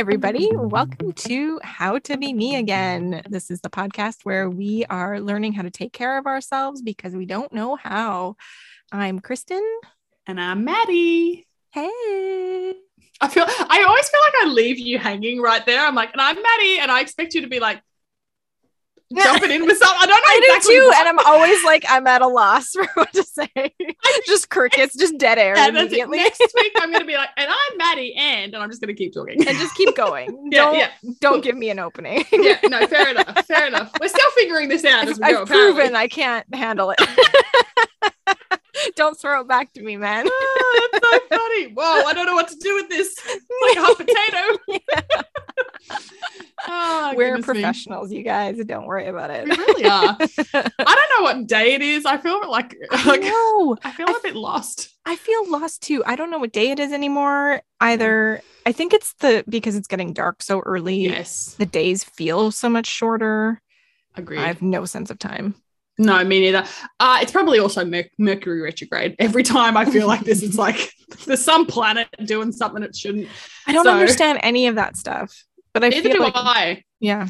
everybody. Welcome to How to Be Me Again. This is the podcast where we are learning how to take care of ourselves because we don't know how. I'm Kristen. And I'm Maddie. Hey. I always feel like I leave you hanging right there. I'm like, and I'm Maddie, and I expect you to be like, jumping in with something. I don't know. I do too. And I'm always like, I'm at a loss for what to say. Just crickets, just dead air immediately. Next week I'm going to be like, and I'm Maddie, and I'm just going to keep talking and just keep going. Don't give me an opening. Yeah, no, fair enough. Fair enough. We're still figuring this out as we go. I've proven I can't handle it. Don't throw it back to me, man. Oh, that's so funny. Whoa, I don't know what to do with this. It's like a hot potato. Yeah. Oh, we're professionals, you guys. Don't worry about it. We really are. I don't know what day it is. I feel like I feel a bit lost. I feel lost too. I don't know what day it is anymore either. I think it's because it's getting dark so early. Yes. The days feel so much shorter. Agreed. I have no sense of time. No, me neither. It's probably also Mercury retrograde. Every time I feel like this, it's like there's some planet doing something it shouldn't. I don't understand any of that stuff. But I feel like, yeah.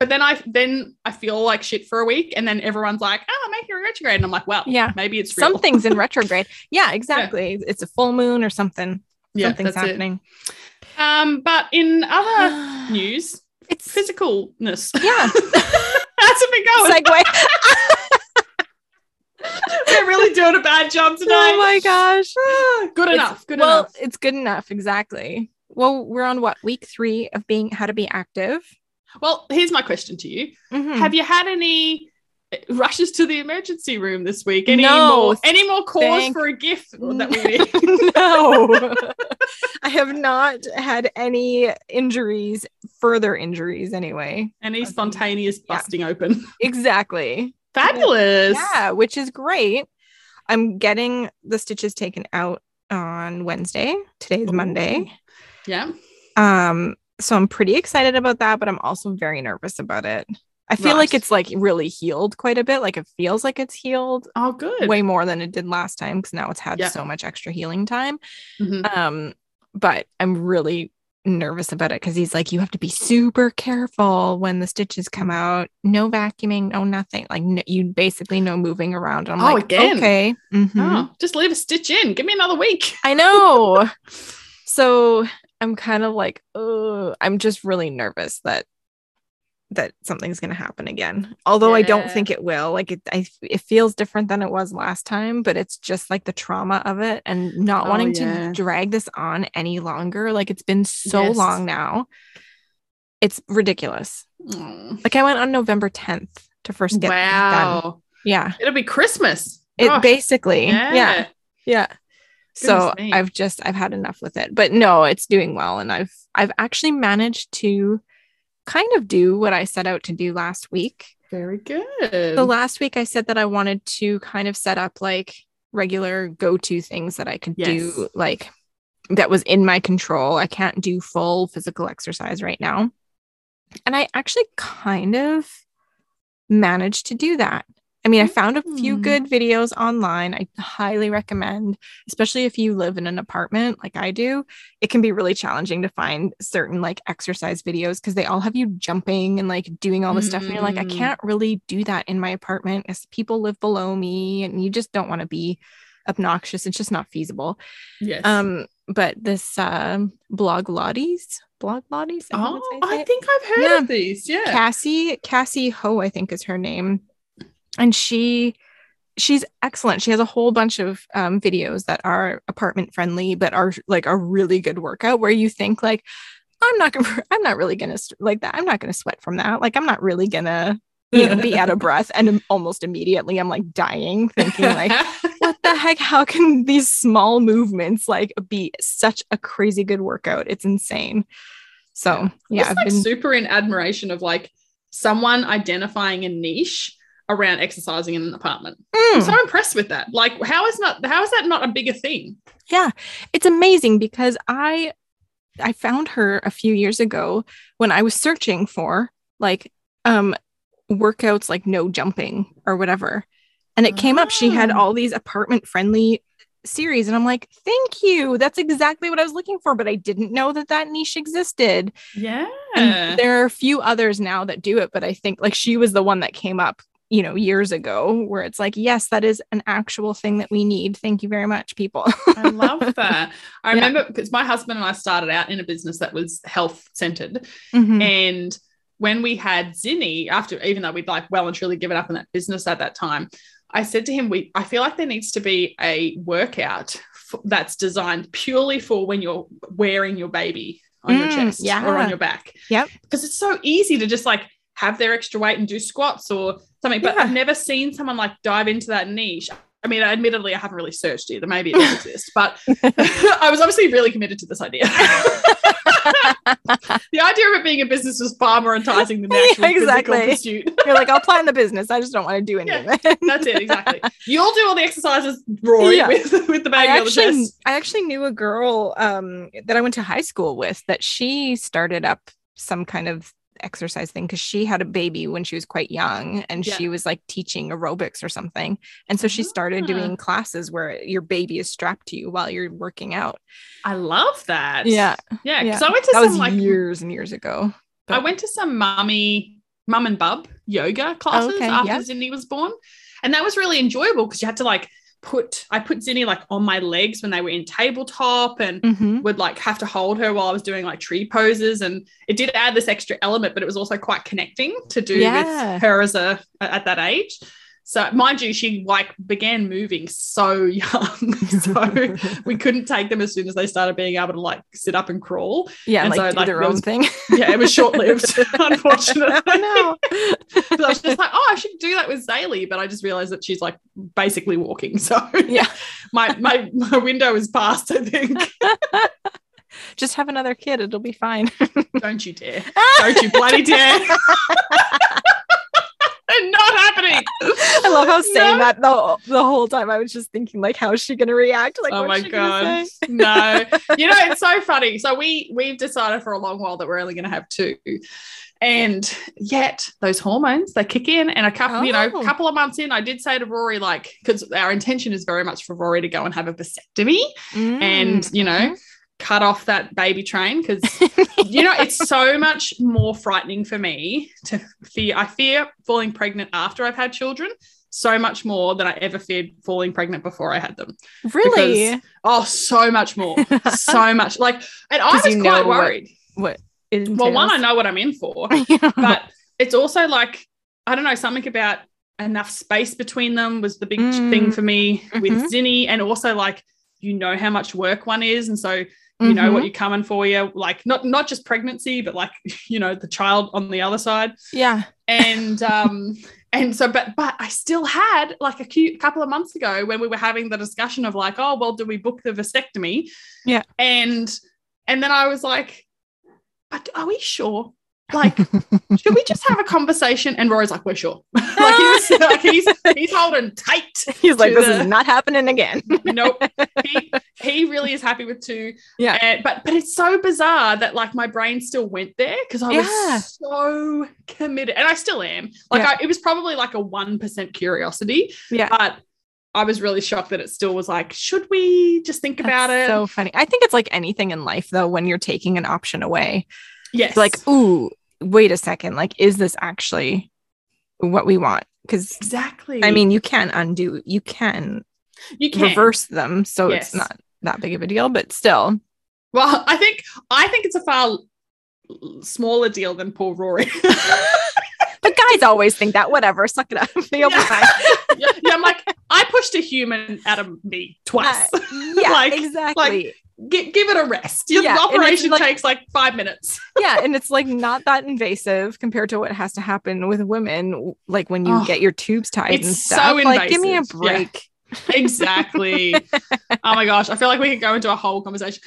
But then I feel like shit for a week, and then everyone's like, "Oh, Mercury retrograde," and I'm like, "Well, yeah, maybe it's real." Something's in retrograde. Yeah, exactly. Yeah. It's a full moon or something. Yeah, something's happening. It. But in other news, it's physicalness. Yeah, that's a big segue. They're really doing a bad job tonight. Oh my gosh. Good enough. Well, it's good enough. Exactly. Well, we're on week 3 of being how to be active. Well, here's my question to you. Mm-hmm. Have you had any rushes to the emergency room this week? Any more cause for a gift that we need? No. I have not had any injuries, further injuries anyway. Any spontaneous busting open. Exactly. Fabulous. Yeah, which is great. I'm getting the stitches taken out on Wednesday. Today's Monday. Yeah. So I'm pretty excited about that, but I'm also very nervous about it. I feel like it's like really healed quite a bit. Like it feels like it's healed. Oh, good. Way more than it did last time because now it's had so much extra healing time. Mm-hmm. But I'm really nervous about it because he's like, you have to be super careful when the stitches come out. No vacuuming, no nothing. Like you basically no moving around. And I'm like, again? Okay. Mm-hmm. Oh, just leave a stitch in. Give me another week. I know. So I'm kind of like, oh, I'm just really nervous that something's going to happen again. Although I don't think it will. Like it feels different than it was last time, but it's just like the trauma of it and not wanting to drag this on any longer. Like it's been so long now. It's ridiculous. Mm. Like I went on November 10th to first get done. Yeah. It'll be Christmas. Basically. Yeah. Yeah. So I've had enough with it, but no, it's doing well. And I've actually managed to kind of do what I set out to do last week. Very good. So last week I said that I wanted to kind of set up like regular go-to things that I could do, like that was in my control. I can't do full physical exercise right now. And I actually kind of managed to do that. I mean, I found a few good videos online. I highly recommend, especially if you live in an apartment like I do, it can be really challenging to find certain like exercise videos because they all have you jumping and like doing all this stuff. And you're like, I can't really do that in my apartment as people live below me and you just don't want to be obnoxious. It's just not feasible. Yes. But this blog Lotties. I think I've heard of these. Yeah. Cassie Ho, I think is her name. And she's excellent. She has a whole bunch of videos that are apartment friendly, but are like a really good workout where you think like, I'm not going to sweat from that. Like, I'm not really going to be out of breath. And almost immediately I'm like dying thinking like, what the heck? How can these small movements like be such a crazy good workout? It's insane. So yeah, I've been super in admiration of like someone identifying a niche around exercising in an apartment. I'm so impressed with that. Like how is that not a bigger thing? Yeah. It's amazing because I found her a few years ago when I was searching for like workouts like no jumping or whatever. And it came up. She had all these apartment friendly series. And I'm like, thank you. That's exactly what I was looking for. But I didn't know that that niche existed. Yeah. And there are a few others now that do it. But I think like she was the one that came up, you know, years ago, where it's like, yes, that is an actual thing that we need. Thank you very much, people. I love that. I remember because my husband and I started out in a business that was health centered. Mm-hmm. And when we had Zinni, after, even though we'd like well and truly given up on that business at that time, I said to him, I feel like there needs to be a workout that's designed purely for when you're wearing your baby on your chest or on your back. Yep. Because it's so easy to just like have their extra weight and do squats or something. But I've never seen someone like dive into that niche. I mean, admittedly, I haven't really searched either. Maybe it doesn't exist, but I was obviously really committed to this idea. The idea of it being a business was far more enticing than the actual physical pursuit. You're like, I'll plan the business. I just don't want to do anything. Yeah, that's it, exactly. You'll do all the exercises, Rory, with the baby on the chest. I actually knew a girl that I went to high school with that she started up some kind of exercise thing because she had a baby when she was quite young, and she was like teaching aerobics or something, and so she started doing classes where your baby is strapped to you while you're working out. I love that. So I went to some like years and years ago, but I went to some mum and bub yoga classes after Zinni was born, and that was really enjoyable because you had to like I put Zinni like on my legs when they were in tabletop, and would like have to hold her while I was doing like tree poses, and it did add this extra element, but it was also quite connecting to do with her as at that age. So mind you, she like began moving so young, so we couldn't take them as soon as they started being able to like sit up and crawl. Yeah, and like so, do like, their own thing. Yeah, it was short-lived, unfortunately. No. So I was just like, oh, I should do that with Zaley, but I just realized that she's like basically walking. So yeah, my window is past, I think. Just have another kid; it'll be fine. Don't you dare! Don't you bloody dare! Not happening. I love how saying that the whole time I was just thinking like, how is she going to react? Like, oh my God. No. You know, it's so funny. So we've decided for a long while that we're only going to have two. And yet those hormones, they kick in, and a couple of months in, I did say to Rory, like, because our intention is very much for Rory to go and have a vasectomy and, you know, cut off that baby train, because you know it's so much more frightening for me to fear. I fear falling pregnant after I've had children so much more than I ever feared falling pregnant before I had them. Really? Because, so much more, so much. Like, and I was quite worried. Well, one, I know what I'm in for, but it's also like, I don't know, something about enough space between them was the big thing for me with Zinni, and also like, you know how much work one is, and so. You know what you're coming for, you like not just pregnancy, but like, you know, the child on the other side. Yeah. And and so but I still had like a couple of months ago when we were having the discussion of like, oh well, do we book the vasectomy? Yeah. And then I was like, are we sure? Like, should we just have a conversation? And Rory's like, we're sure. Like, he's holding tight. He's like, this is not happening again. Nope. He really is happy with two. Yeah. But it's so bizarre that like my brain still went there because I was so committed, and I still am. Like it was probably like a 1% curiosity. Yeah. But I was really shocked that it still was like, should we just think about it? So funny. I think it's like anything in life though, when you're taking an option away. Yes. Like, ooh, wait a second. Like, is this actually what we want? Because exactly. I mean, you can undo, you can reverse them. So it's not that big of a deal, but still. Well, I think it's a far smaller deal than poor Rory. But guys always think that. Whatever, suck it up. You'll be fine. Yeah, I'm like, I pushed a human out of me twice. Like, exactly. Like, give it a rest. The operation like, takes like 5 minutes. Yeah, and it's like not that invasive compared to what has to happen with women, like when you get your tubes tied and stuff. So invasive. Like, give me a break. Yeah. Exactly. Oh my gosh, I feel like we could go into a whole conversation.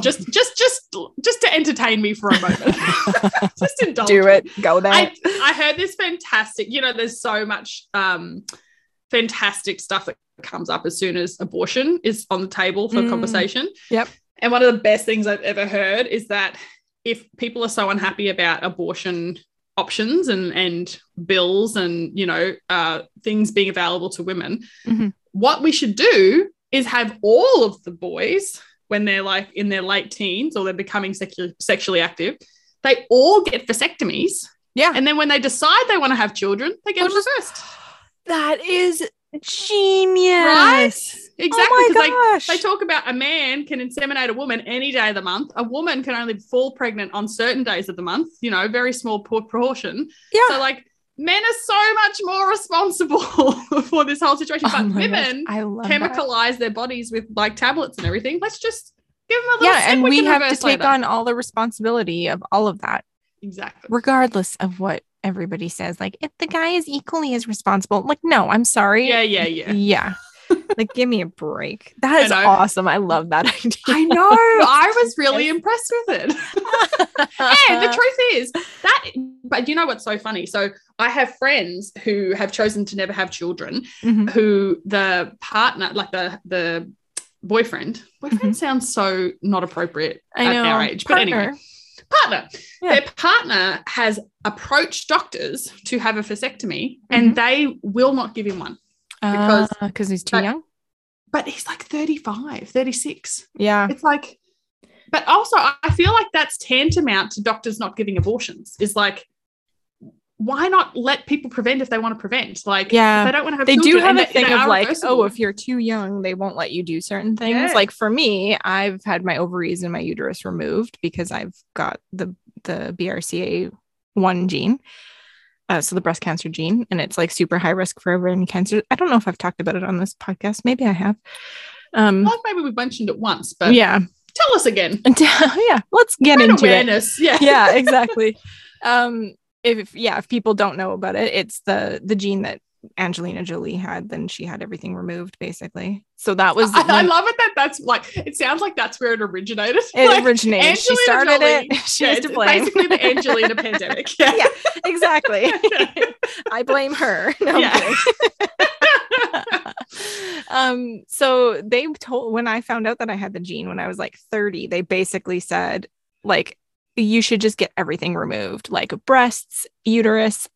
Just to entertain me for a moment. Just indulge. Do it. Go there. I heard this fantastic. You know, there's so much fantastic stuff that comes up as soon as abortion is on the table for conversation. Yep. And one of the best things I've ever heard is that if people are so unhappy about abortion options and bills and, you know, things being available to women, what we should do is have all of the boys, when they're like in their late teens or they're becoming sexually active, they all get vasectomies. Yeah. And then when they decide they want to have children, they get them reversed. That is genius. Right? Exactly. Because they talk about a man can inseminate a woman any day of the month. A woman can only fall pregnant on certain days of the month, you know, very small proportion. Yeah. So like men are so much more responsible for this whole situation. But women chemicalize their bodies with like tablets and everything. Let's just give them a little step. And we have to take on all the responsibility of all of that. Exactly. Regardless of what everybody says, like if the guy is equally as responsible, like, no, I'm sorry. Yeah. Like, give me a break. That is awesome. I love that idea. I know. I was really impressed with it. And the truth is that, but you know what's so funny? So I have friends who have chosen to never have children, mm-hmm. who the partner, like the boyfriend mm-hmm. sounds so not appropriate at our age, partner. But anyway. Partner. Yeah. Their partner has approached doctors to have a vasectomy, mm-hmm. and they will not give him one. Because he's too young? But he's like 35, 36. Yeah. It's like, but also I feel like that's tantamount to doctors not giving abortions. Is like, why not let people prevent if they want to prevent? Like, they don't want to have children. They do have a thing of like, oh, if you're too young, they won't let you do certain things. Yeah. Like for me, I've had my ovaries and my uterus removed because I've got the BRCA1 gene. So the breast cancer gene, and it's like super high risk for ovarian cancer. I don't know if I've talked about it on this podcast. Maybe I have. Well, maybe we mentioned it once, but yeah. Tell us again. Yeah. Let's get into awareness. It. Yeah. Yeah, exactly. If people don't know about it, it's the gene that Angelina Jolie had. Then she had everything removed, basically. So that was. I love it that's like. It sounds like that's where it originated. It originated. Angelina she started Jolie, it. She was to blame. Basically, the Angelina pandemic. Yeah, yeah, exactly. I blame her. No, yeah. So they told when I found out that I had the gene when I was like 30. They basically said like. You should just get everything removed, like breasts, uterus,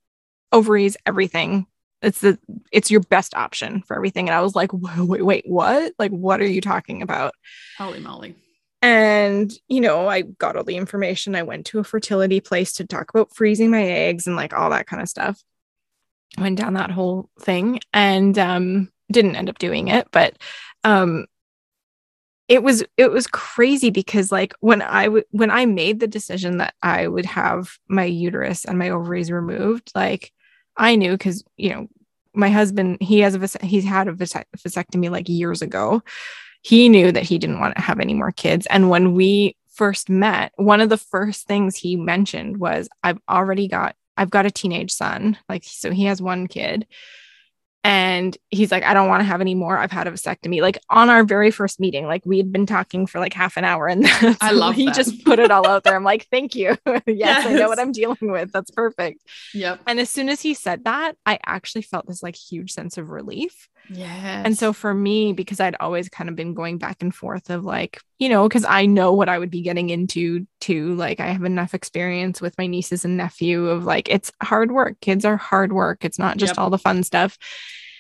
ovaries, everything. It's your best option for everything. And I was like, wait, what? Like, what are you talking about? Holy moly. And, you know, I got all the information. I went to a fertility place to talk about freezing my eggs and like all that kind of stuff. I went down that whole thing and didn't end up doing it, but It was crazy because like when I made the decision that I would have my uterus and my ovaries removed, like I knew because, you know, my husband, he's had a vasectomy like years ago. He knew that he didn't want to have any more kids. And when we first met, one of the first things he mentioned was I've got a teenage son. Like, so he has one kid. And he's like, I don't want to have any more. I've had a vasectomy. Like on our very first meeting, like we had been talking for like half an hour and I love that. He just put it all out there. I'm like, thank you. Yes, I know what I'm dealing with. That's perfect. Yep. And as soon as he said that, I actually felt this like huge sense of relief. Yeah. And so for me, because I'd always kind of been going back and forth of like, you know, because I know what I would be getting into too. Like I have enough experience with my nieces and nephew of like, it's hard work. Kids are hard work. It's not just all the fun stuff.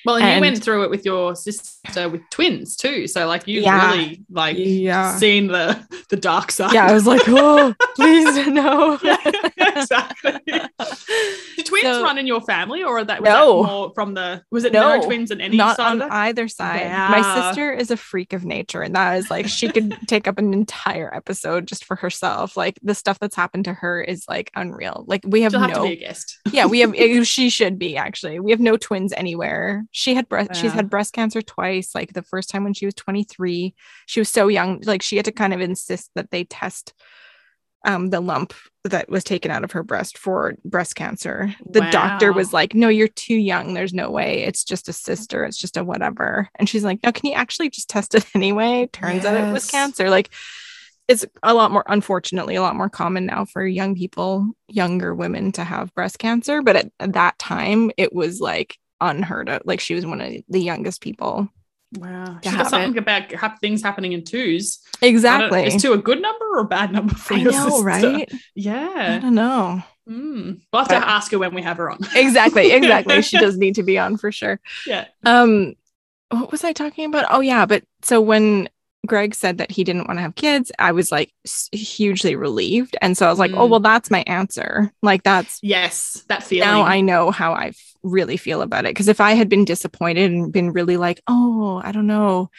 Well, and you went through it with your sister with twins too. So like you've really like seen the dark side. Yeah. I was like, oh, please no. Yeah, exactly. Do twins run in your family or was it no twins on any side? Not on either side. Yeah. My sister is a freak of nature and that is like, she could take up an entire episode just for herself. Like the stuff that's happened to her is like unreal. Like we have have to be a guest. Yeah. She should be actually, we have no twins anywhere. She's had breast cancer twice. Like the first time when she was 23, she was so young. Like she had to kind of insist that they test the lump that was taken out of her breast for breast cancer. The doctor was like, no, you're too young. There's no way. It's just a cyster. It's just a whatever. And she's like, no, can you actually just test it anyway? Turns out it was cancer. Like it's unfortunately a lot more common now for young people, younger women to have breast cancer. But at that time it was like, unheard of. Like she was one of the youngest people. Wow. She got something about things happening in twos. Exactly. Is two a good number or a bad number for your sister? Right? Yeah. I don't know. We'll have to ask her when we have her on. Exactly. She does need to be on for sure. Yeah. what was I talking about? Oh yeah. But so when Greg said that he didn't want to have kids, I was like hugely relieved. And so I was like, oh, well, that's my answer. Like that's yes, that feeling. Now I know how I really feel about it. Cause if I had been disappointed and been really like, oh, I don't know,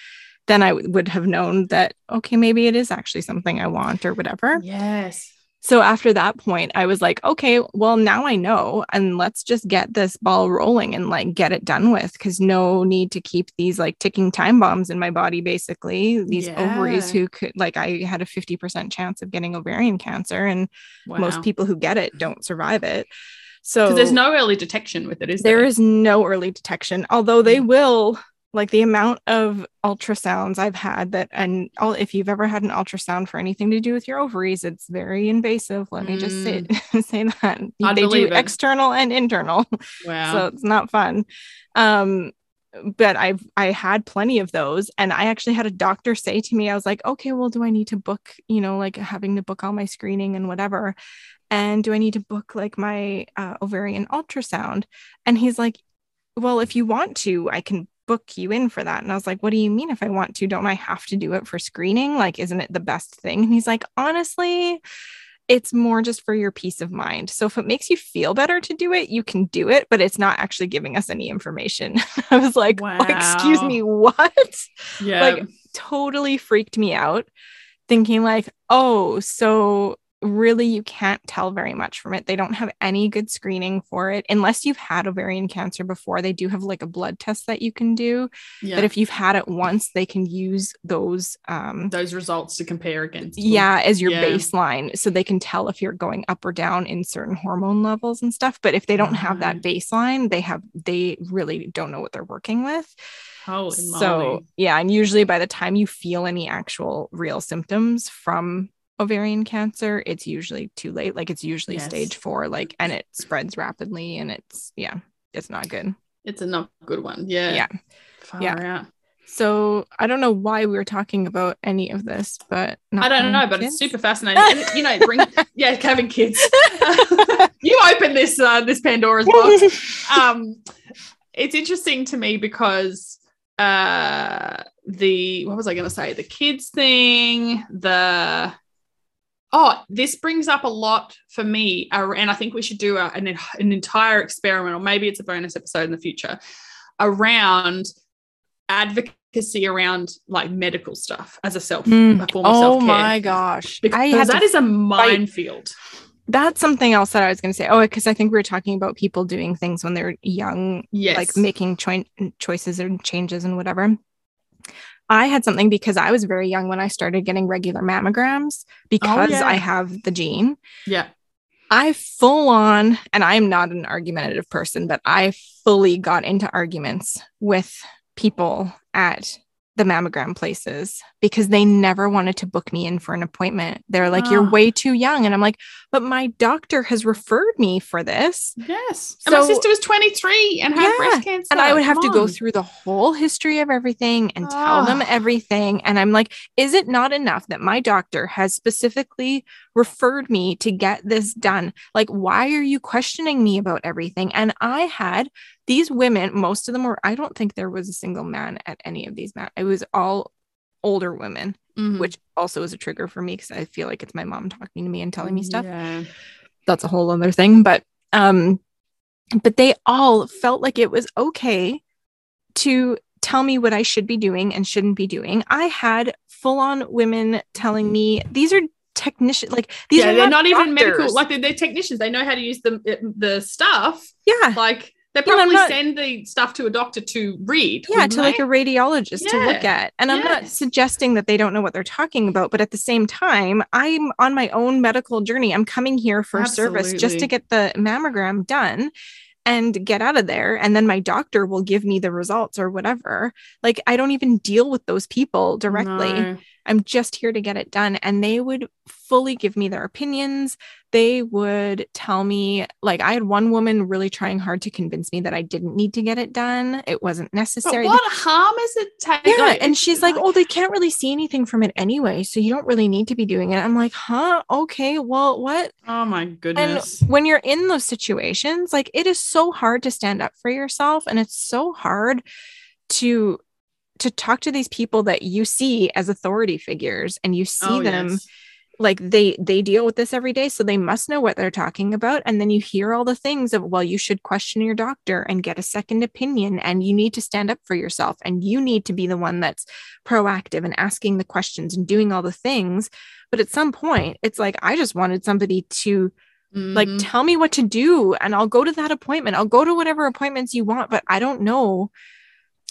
then I would have known that, okay, maybe it is actually something I want or whatever. Yes. So after that point, I was like, okay, well, now I know, and let's just get this ball rolling and like get it done with, because no need to keep these like ticking time bombs in my body, basically, these ovaries who could, like, I had a 50% chance of getting ovarian cancer, and most people who get it don't survive it. So there's no early detection with it, is there? There is no early detection, although they will. Like the amount of ultrasounds I've had that, and if you've ever had an ultrasound for anything to do with your ovaries, it's very invasive. Let me just say that. They do it. External and internal. Wow. So it's not fun. But I had plenty of those, and I actually had a doctor say to me, I was like, okay, well, do I need to book, you know, like having to book all my screening and whatever, and do I need to book like my ovarian ultrasound? And he's like, well, if you want to, I can book you in for that. And I was like, what do you mean if I want to? Don't I have to do it for screening? Like, isn't it the best thing? And he's like, honestly, it's more just for your peace of mind. So if it makes you feel better to do it, you can do it, but it's not actually giving us any information. I was like, wow. Excuse me, what? Yeah. Like, totally freaked me out, thinking like, oh, so really you can't tell very much from it. They don't have any good screening for it unless you've had ovarian cancer before. They do have like a blood test that you can do, but if you've had it once, they can use those results to compare against as your baseline, so they can tell if you're going up or down in certain hormone levels and stuff. But if they don't have that baseline, they really don't know what they're working with. Holy moly. Yeah, and usually by the time you feel any actual real symptoms from ovarian cancer, it's usually too late. Like it's usually stage 4, like, and it spreads rapidly, and it's not good. It's a not good one. Far out. So I don't know why we were talking about any of this, but I don't know, but it's super fascinating. And, you know, having kids. You open this Pandora's box. It's interesting to me because what was I going to say? The kids thing, this brings up a lot for me, and I think we should do an entire experiment, or maybe it's a bonus episode in the future, around advocacy around like medical stuff as a form of self-care. Oh my gosh. Because that is a minefield. That's something else that I was going to say. Oh, because I think we were talking about people doing things when they're young, like making choices and changes and whatever. I had something because I was very young when I started getting regular mammograms because I have the gene. Yeah. I full on, and I'm not an argumentative person, but I fully got into arguments with people at the mammogram places because they never wanted to book me in for an appointment. They're like, you're way too young. And I'm like, but my doctor has referred me for this. Yes. So, and my sister was 23 and had breast cancer. And I would have to go through the whole history of everything and tell them everything. And I'm like, is it not enough that my doctor has specifically referred me to get this done? Like, why are you questioning me about everything? And I had these women, most of them were, I don't think there was a single man at any of these. It was all older women, which also is a trigger for me because I feel like it's my mom talking to me and telling me stuff. Yeah. That's a whole other thing. But they all felt like it was okay to tell me what I should be doing and shouldn't be doing. I had full-on women telling me these are technicians, like these are they're not even medical, like they're technicians. They know how to use the stuff. Yeah, like. They probably send the stuff to a doctor to read. Yeah, to like a radiologist to look at. And I'm not suggesting that they don't know what they're talking about. But at the same time, I'm on my own medical journey. I'm coming here for service just to get the mammogram done and get out of there. And then my doctor will give me the results or whatever. Like, I don't even deal with those people directly. No. I'm just here to get it done. And they would fully give me their opinions. They would tell me, like, I had one woman really trying hard to convince me that I didn't need to get it done. It wasn't necessary. But what harm is it taking? Yeah. And she's like, oh, they can't really see anything from it anyway, so you don't really need to be doing it. I'm like, huh? Okay. Well, what? Oh my goodness. And when you're in those situations, like, it is so hard to stand up for yourself, and it's so hard to to talk to these people that you see as authority figures, and you see them like they deal with this every day. So they must know what they're talking about. And then you hear all the things of, well, you should question your doctor and get a second opinion, and you need to stand up for yourself, and you need to be the one that's proactive and asking the questions and doing all the things. But at some point it's like, I just wanted somebody to like, tell me what to do, and I'll go to that appointment. I'll go to whatever appointments you want, but I don't know.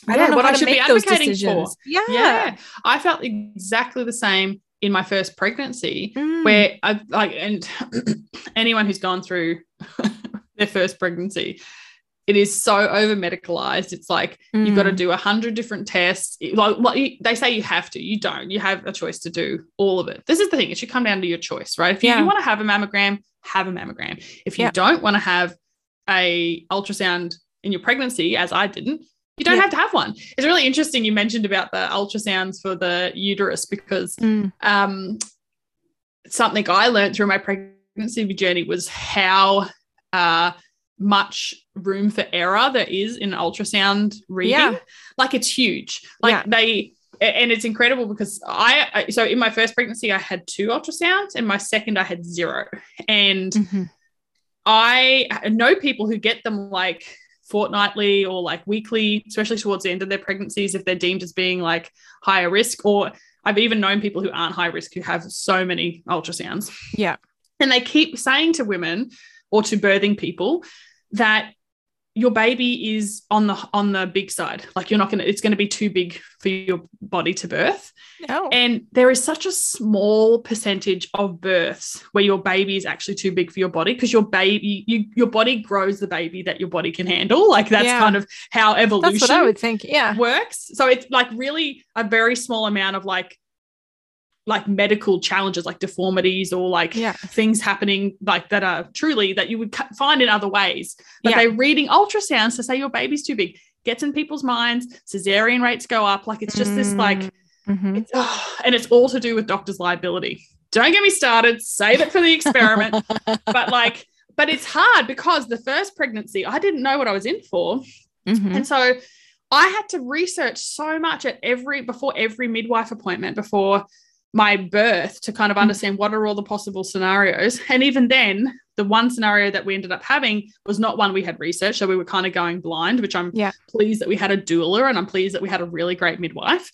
I don't know what I should be advocating for. Yeah. Yeah. I felt exactly the same in my first pregnancy, where I like, and anyone who's gone through their first pregnancy, it is so over medicalized. It's like, you've got to do 100 different tests. Like they say you have to, you don't, you have a choice to do all of it. This is the thing. It should come down to your choice, right? If you, you want to have a mammogram, have a mammogram. If you don't want to have a ultrasound in your pregnancy, as I didn't, you don't have to have one. It's really interesting you mentioned about the ultrasounds for the uterus, because something I learned through my pregnancy journey was how much room for error there is in ultrasound reading. Like, it's huge. Like they, and it's incredible because I, so in my first pregnancy I had 2 ultrasounds, and my second I had 0. And I know people who get them like fortnightly or like weekly, especially towards the end of their pregnancies, if they're deemed as being like higher risk. Or I've even known people who aren't high risk who have so many ultrasounds. Yeah. And they keep saying to women or to birthing people that your baby is on the big side. Like, you're not going to, it's going to be too big for your body to birth. No. And there is such a small percentage of births where your baby is actually too big for your body, because your baby, your body grows the baby that your body can handle. Like, that's kind of how evolution, that's what I would think, works. So it's like really a very small amount of like medical challenges, like deformities or like things happening like that are truly that you would find in other ways. But they're reading ultrasounds to say your baby's too big, gets in people's minds, cesarean rates go up. Like, it's just this like, it's, and it's all to do with doctor's liability. Don't get me started, save it for the experiment. But it's hard because the first pregnancy, I didn't know what I was in for. And so I had to research so much before every midwife appointment, before my birth, to kind of understand what are all the possible scenarios. And even then, the one scenario that we ended up having was not one we had researched, so we were kind of going blind, which I'm pleased that we had a doula, and I'm pleased that we had a really great midwife.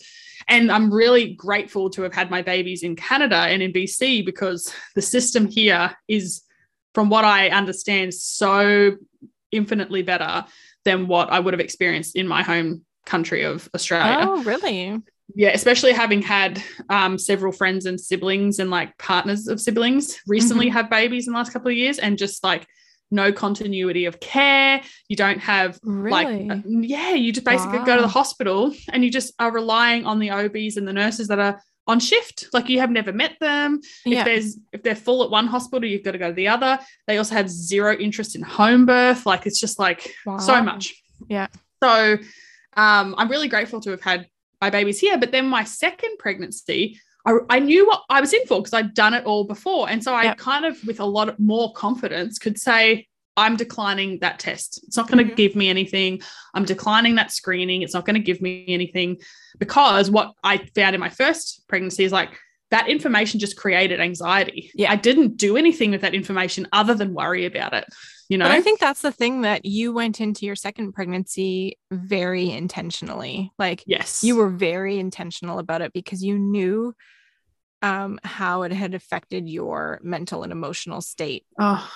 And I'm really grateful to have had my babies in Canada and in BC, because the system here is, from what I understand, so infinitely better than what I would have experienced in my home country of Australia. Oh, really? Yeah, especially having had several friends and siblings and like partners of siblings recently have babies in the last couple of years, and just like no continuity of care. You don't have you just basically go to the hospital and you just are relying on the OBs and the nurses that are on shift. Like, you have never met them. Yeah. If they're full at one hospital, you've got to go to the other. They also have 0 interest in home birth. Like, it's just like so much. Yeah. So I'm really grateful to have had my baby's here. But then my second pregnancy, I knew what I was in for because I'd done it all before. And so I kind of, with a lot more confidence, could say, I'm declining that test. It's not going to give me anything. I'm declining that screening. It's not going to give me anything. Because what I found in my first pregnancy is like, that information just created anxiety. Yeah. I didn't do anything with that information other than worry about it. You know, but I think that's the thing, that you went into your second pregnancy very intentionally. Like, yes, you were very intentional about it because you knew how it had affected your mental and emotional state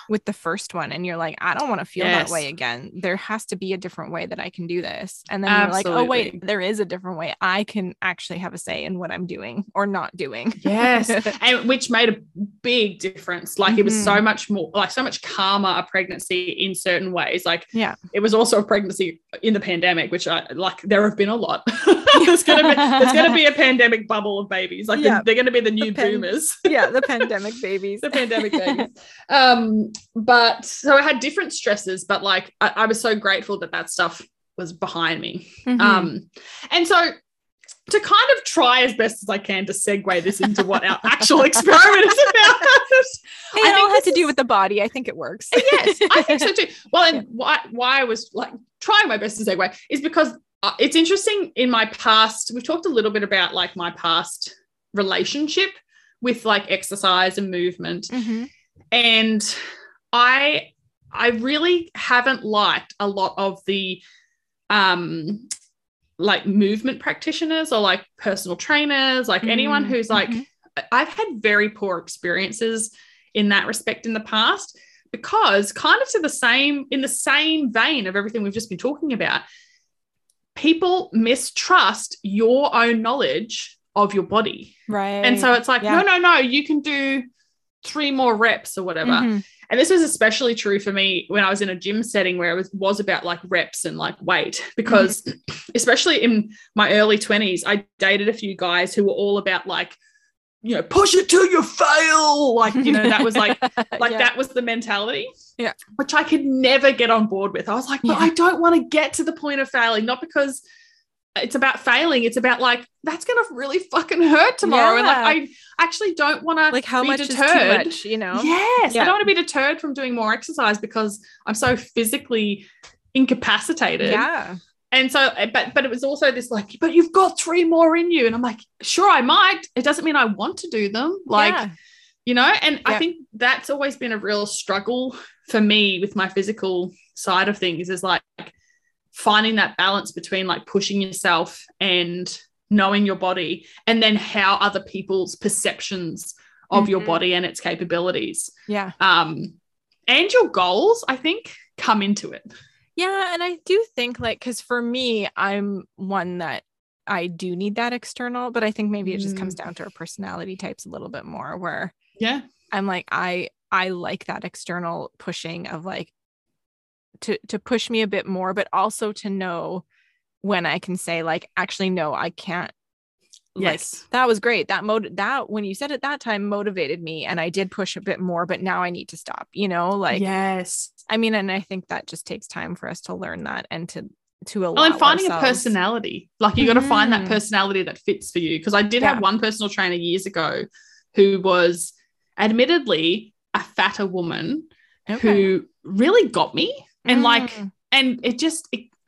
with the first one. And you're like, I don't want to feel that way again. There has to be a different way that I can do this. And then you're like, oh wait, there is a different way. I can actually have a say in what I'm doing or not doing. Yes. And which made a big difference. Like, it was so much more, like, so much calmer a pregnancy in certain ways. Like, it was also a pregnancy in the pandemic, which I like, there have been a lot. there's going to be a pandemic bubble of babies. Like, they're going to be the new boomers. The pandemic babies. But so I had different stresses, but like I was so grateful that stuff was behind me. And so to kind of try as best as I can to segue this into what our actual experiment is about. It all has to do with the body. I think it works. Yes, I think so too. Well, and why I was like trying my best to segue is because it's interesting in my past, we've talked a little bit about like my past relationship with like exercise and movement. Mm-hmm. And I really haven't liked a lot of the like movement practitioners or like personal trainers, like anyone who's like, I've had very poor experiences in that respect in the past, because kind of to the same, in the same vein of everything we've just been talking about, people mistrust your own knowledge of your body. Right. And so it's like, no, you can do 3 more reps or whatever. Mm-hmm. And this was especially true for me when I was in a gym setting where it was about like reps and like weight, because especially in my early 20s, I dated a few guys who were all about like, you know, push it till you fail. Like, you know, that was like that was the mentality. Yeah. Which I could never get on board with. I was like, but I don't want to get to the point of failing, not because it's about failing. It's about like, that's going to really fucking hurt tomorrow. Yeah. And like, I actually don't want to like how be much deterred. Is too much, you know? Yes. Yeah. I don't want to be deterred from doing more exercise because I'm so physically incapacitated. Yeah. And so, but it was also this like, but you've got 3 more in you. And I'm like, sure, I might. It doesn't mean I want to do them. Like, you know, and I think that's always been a real struggle for me with my physical side of things, is like finding that balance between like pushing yourself and knowing your body, and then how other people's perceptions of your body and its capabilities. Yeah. And your goals, I think, come into it. Yeah. And I do think like, cause for me, I'm one that I do need that external, but I think maybe it just comes down to our personality types a little bit more, where I'm like, I like that external pushing of like, to push me a bit more, but also to know when I can say like, actually, no, I can't. Yes. Like, that was great. That when you said it that time motivated me, and I did push a bit more, but now I need to stop, you know, like, yes. I mean, and I think that just takes time for us to learn that and to allow and finding ourselves a personality. Like, you got to find that personality that fits for you. Because I did have one personal trainer years ago who was admittedly a fatter woman who really got me. And like, and it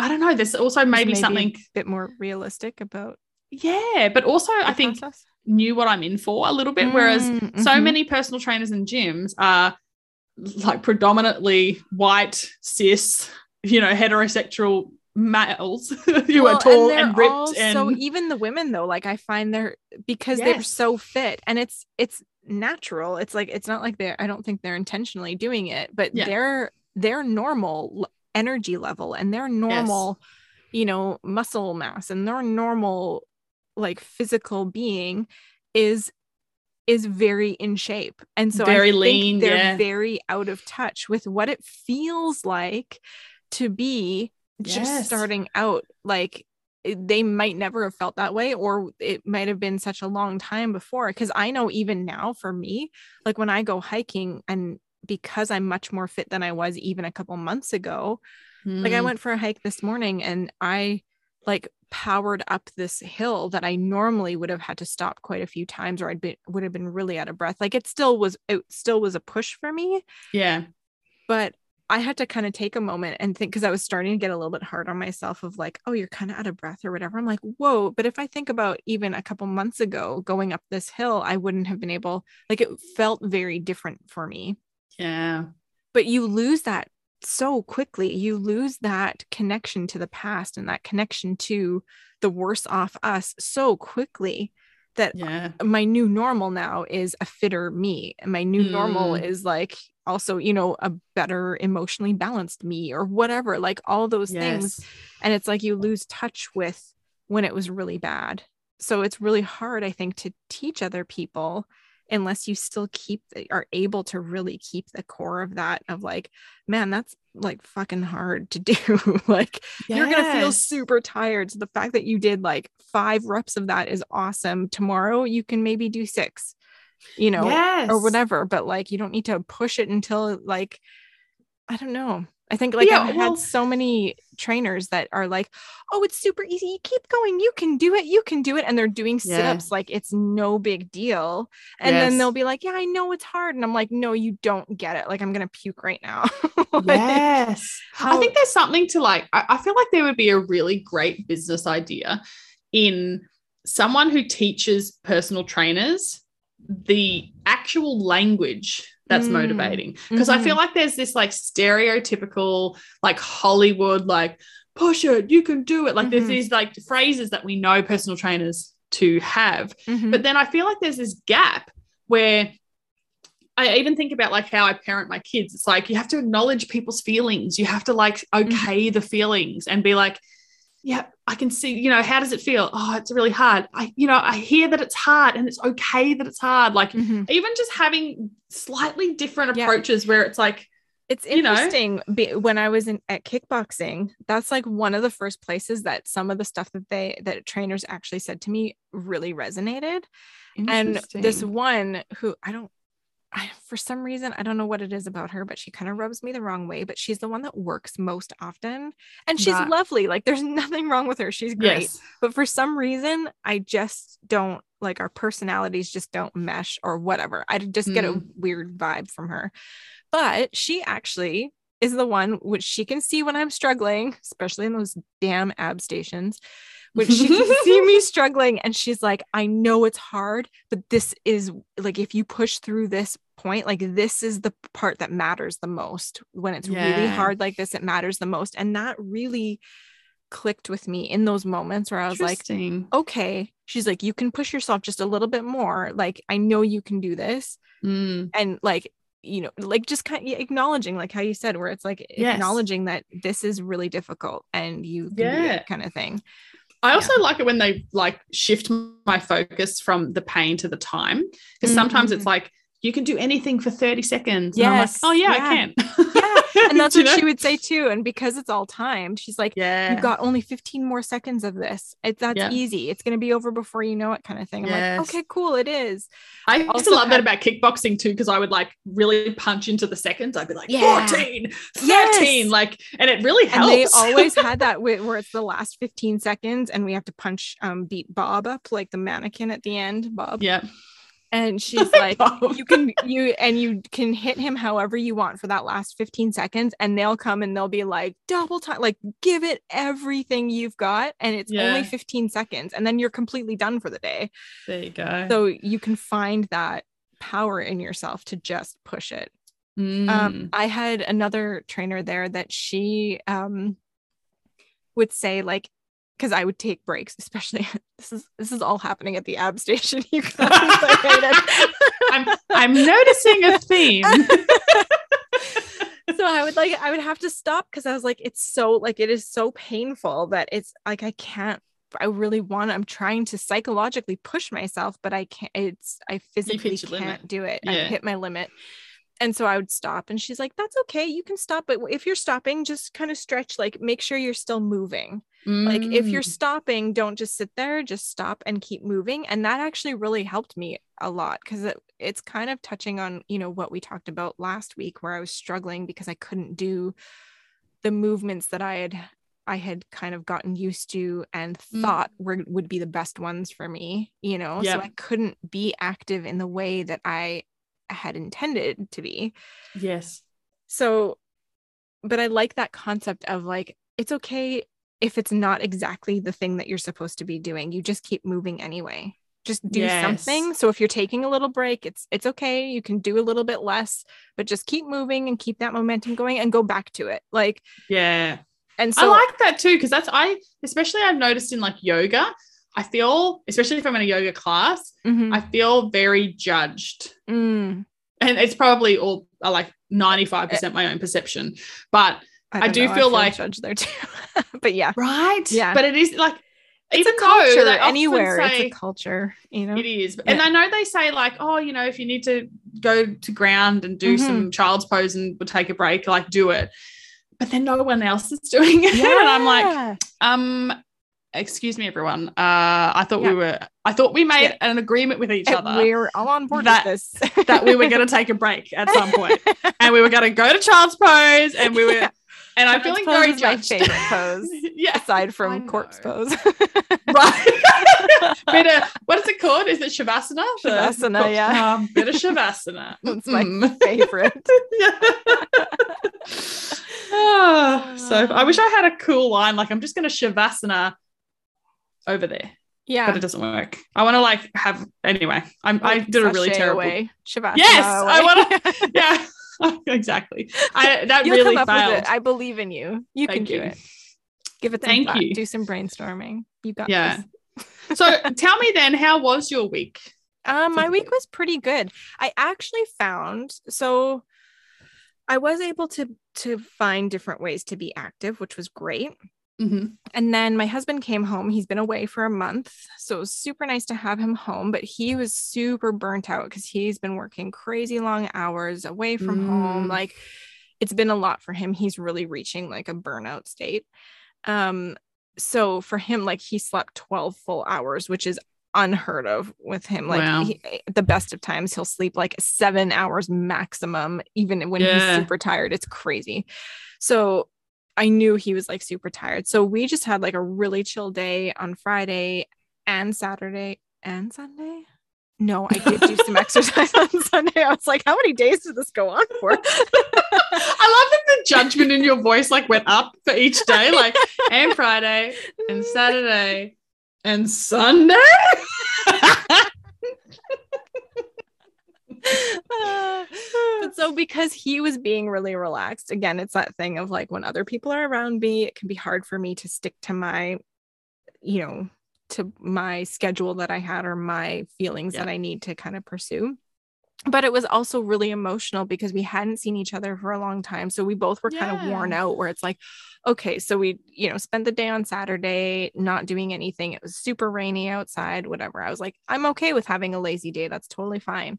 I don't know, there's also maybe something a bit more realistic about. Yeah. But also I think process. Knew what I'm in for a little bit. Whereas so many personal trainers and gyms are like predominantly white, cis, you know, heterosexual males who are tall and ripped. So even the women though, like I find they're, because they're so fit, and it's natural. It's like, it's not like I don't think they're intentionally doing it, but their normal energy level and their normal, you know, muscle mass and their normal like physical being is very in shape. And so very lean, they're very out of touch with what it feels like to be just starting out. Like they might never have felt that way, or it might have been such a long time before. Cause I know even now for me, like when I go hiking, and because I'm much more fit than I was even a couple months ago, like I went for a hike this morning and I like powered up this hill that I normally would have had to stop quite a few times, or would have been really out of breath. Like it still was a push for me. Yeah. But I had to kind of take a moment and think, cause I was starting to get a little bit hard on myself of like, oh, you're kind of out of breath or whatever. I'm like, whoa. But if I think about even a couple months ago going up this hill, I wouldn't have been able, like it felt very different for me. Yeah. But you lose that so quickly. You lose that connection to the past and that connection to the worse off us so quickly that my new normal now is a fitter me. And my new normal is like also, you know, a better emotionally balanced me or whatever, like all those things. And it's like you lose touch with when it was really bad. So it's really hard, I think, to teach other people unless you still are able to really keep the core of that, of like, man, that's like fucking hard to do. Like you're going to feel super tired. So the fact that you did like 5 reps of that is awesome. Tomorrow you can maybe do 6, you know, or whatever, but like, you don't need to push it until like, I don't know. I think like I've had so many trainers that are like, oh, it's super easy. You keep going. You can do it. You can do it. And they're doing sit-ups like it's no big deal. And then they'll be like, yeah, I know it's hard. And I'm like, no, you don't get it. Like I'm going to puke right now. Like, I think there's something to like, I feel like there would be a really great business idea in someone who teaches personal trainers the actual language that's motivating, because I feel like there's this like stereotypical like Hollywood like push it, you can do it, like there's these like phrases that we know personal trainers to have, but then I feel like there's this gap where I even think about like how I parent my kids. It's like you have to acknowledge people's feelings, you have to like okay the feelings and be like, yeah, I can see, you know, how does it feel? Oh, it's really hard. I hear that it's hard and it's okay that it's hard. Like even just having slightly different approaches where it's like, it's interesting. When I was at kickboxing, that's like one of the first places that some of the stuff that trainers actually said to me really resonated. And this one who for some reason, I don't know what it is about her, but she kind of rubs me the wrong way, but she's the one that works most often and she's lovely. Like there's nothing wrong with her. She's great. Yes. But for some reason, I just don't like, our personalities just don't mesh or whatever. I just get a weird vibe from her, but she actually is the one which she can see when I'm struggling, especially in those damn ab stations, which she can see me struggling. And she's like, I know it's hard, but this is like, if you push through this point, like this is the part that matters the most. When it's really hard like this, it matters the most. And that really clicked with me in those moments where I was like, okay, she's like, you can push yourself just a little bit more. Like, I know you can do this. And like, you know, like just kind of acknowledging, like how you said, where it's like acknowledging that this is really difficult and you can do it kind of thing. I also like it when they like shift my focus from the pain to the time, because sometimes it's like, you can do anything for 30 seconds. Yes. And I'm like, oh yeah, I can. And that's what she would say too. And because it's all timed, she's like, you've got only 15 more seconds of this. That's easy. It's going to be over before you know it kind of thing. I'm like, okay, cool. It is. I used to love that about kickboxing too, because I would like really punch into the seconds. I'd be like 14, 13, like, and it really helps. And they always had that where it's the last 15 seconds and we have to punch, beat Bob up, like the mannequin at the end, Bob. Yeah. And she's like, you can hit him however you want for that last 15 seconds. And they'll come and they'll be like double time, like give it everything you've got. And it's only 15 seconds. And then you're completely done for the day. There you go. So you can find that power in yourself to just push it. I had another trainer there that she would say like, because I would take breaks, especially this is all happening at the ab station, you guys. I'm noticing a theme. So I would have to stop because I was like, it's so like, it is so painful that it's like, I'm trying to psychologically push myself, but I can't, I physically can't do it. Yeah. I hit my limit. And so I would stop and she's like, that's okay. You can stop. But if you're stopping, just kind of stretch, like make sure you're still moving. Like if you're stopping, don't just sit there, just stop and keep moving. And that actually really helped me a lot, because it's kind of touching on, you know, what we talked about last week where I was struggling because I couldn't do the movements that I had kind of gotten used to and thought would be the best ones for me, you know, so I couldn't be active in the way that I had intended to be. Yes. So, but I like that concept of like, it's okay if it's not exactly the thing that you're supposed to be doing, you just keep moving anyway, just do something. So if you're taking a little break, it's okay. You can do a little bit less, but just keep moving and keep that momentum going and go back to it. Like, yeah. And so I like that too. Cause that's, especially I've noticed in like yoga, I feel, especially if I'm in a yoga class, I feel very judged. And it's probably all like 95% my own perception, but I feel like judged there too. But yeah. Right. Yeah. But it is like, it's even a culture anywhere. Say, it's a culture, you know, it is. Yeah. And I know they say like, oh, you know, if you need to go to ground and do some child's pose and we'll take a break, like do it, but then no one else is doing it. And I'm like, excuse me, everyone. I thought we made an agreement with each other. We were all on board with this. That we were going to take a break at some point and we were going to go to child's pose and we were And I'm feeling very judged. My favorite pose. Yeah. Aside from corpse pose. Right. Bit of, what is it called? Is it Shavasana? Shavasana, yeah. Bit of Shavasana. That's my favorite. Yeah. So I wish I had a cool line. Like, I'm just going to Shavasana over there. Yeah. But it doesn't work. I want to like have, anyway, I did a really terrible. Away. Shavasana. Yes. Away. I want to. Yeah. Exactly. That You'll really come up failed. With it. I believe in you. You Thank can do you. It. Give it some Thank thought. You. Do some brainstorming. You got yeah. this. So tell me then, how was your week? My week was pretty good. I actually found, so I was able to find different ways to be active, which was great. Mm-hmm. And then my husband came home. He's been away for a month. So it was super nice to have him home, but he was super burnt out because he's been working crazy long hours away from home. Like, it's been a lot for him. He's really reaching like a burnout state. So for him, like, he slept 12 full hours, which is unheard of with him. Like, wow. He, at the best of times, he'll sleep like 7 hours maximum, even when he's super tired. It's crazy. So I knew he was like super tired. So we just had like a really chill day on Friday and Saturday and Sunday. No, I did do some exercise on Sunday. I was like, how many days did this go on for? I love that the judgment in your voice like went up for each day, like and Friday and Saturday and Sunday. But so because he was being really relaxed, again, it's that thing of like when other people are around me, it can be hard for me to stick to my, you know, to my schedule that I had or my feelings that I need to kind of pursue. But it was also really emotional because we hadn't seen each other for a long time. So we both were kind of worn out where it's like, okay, so we, you know, spent the day on Saturday not doing anything. It was super rainy outside, whatever. I was like, I'm okay with having a lazy day. That's totally fine.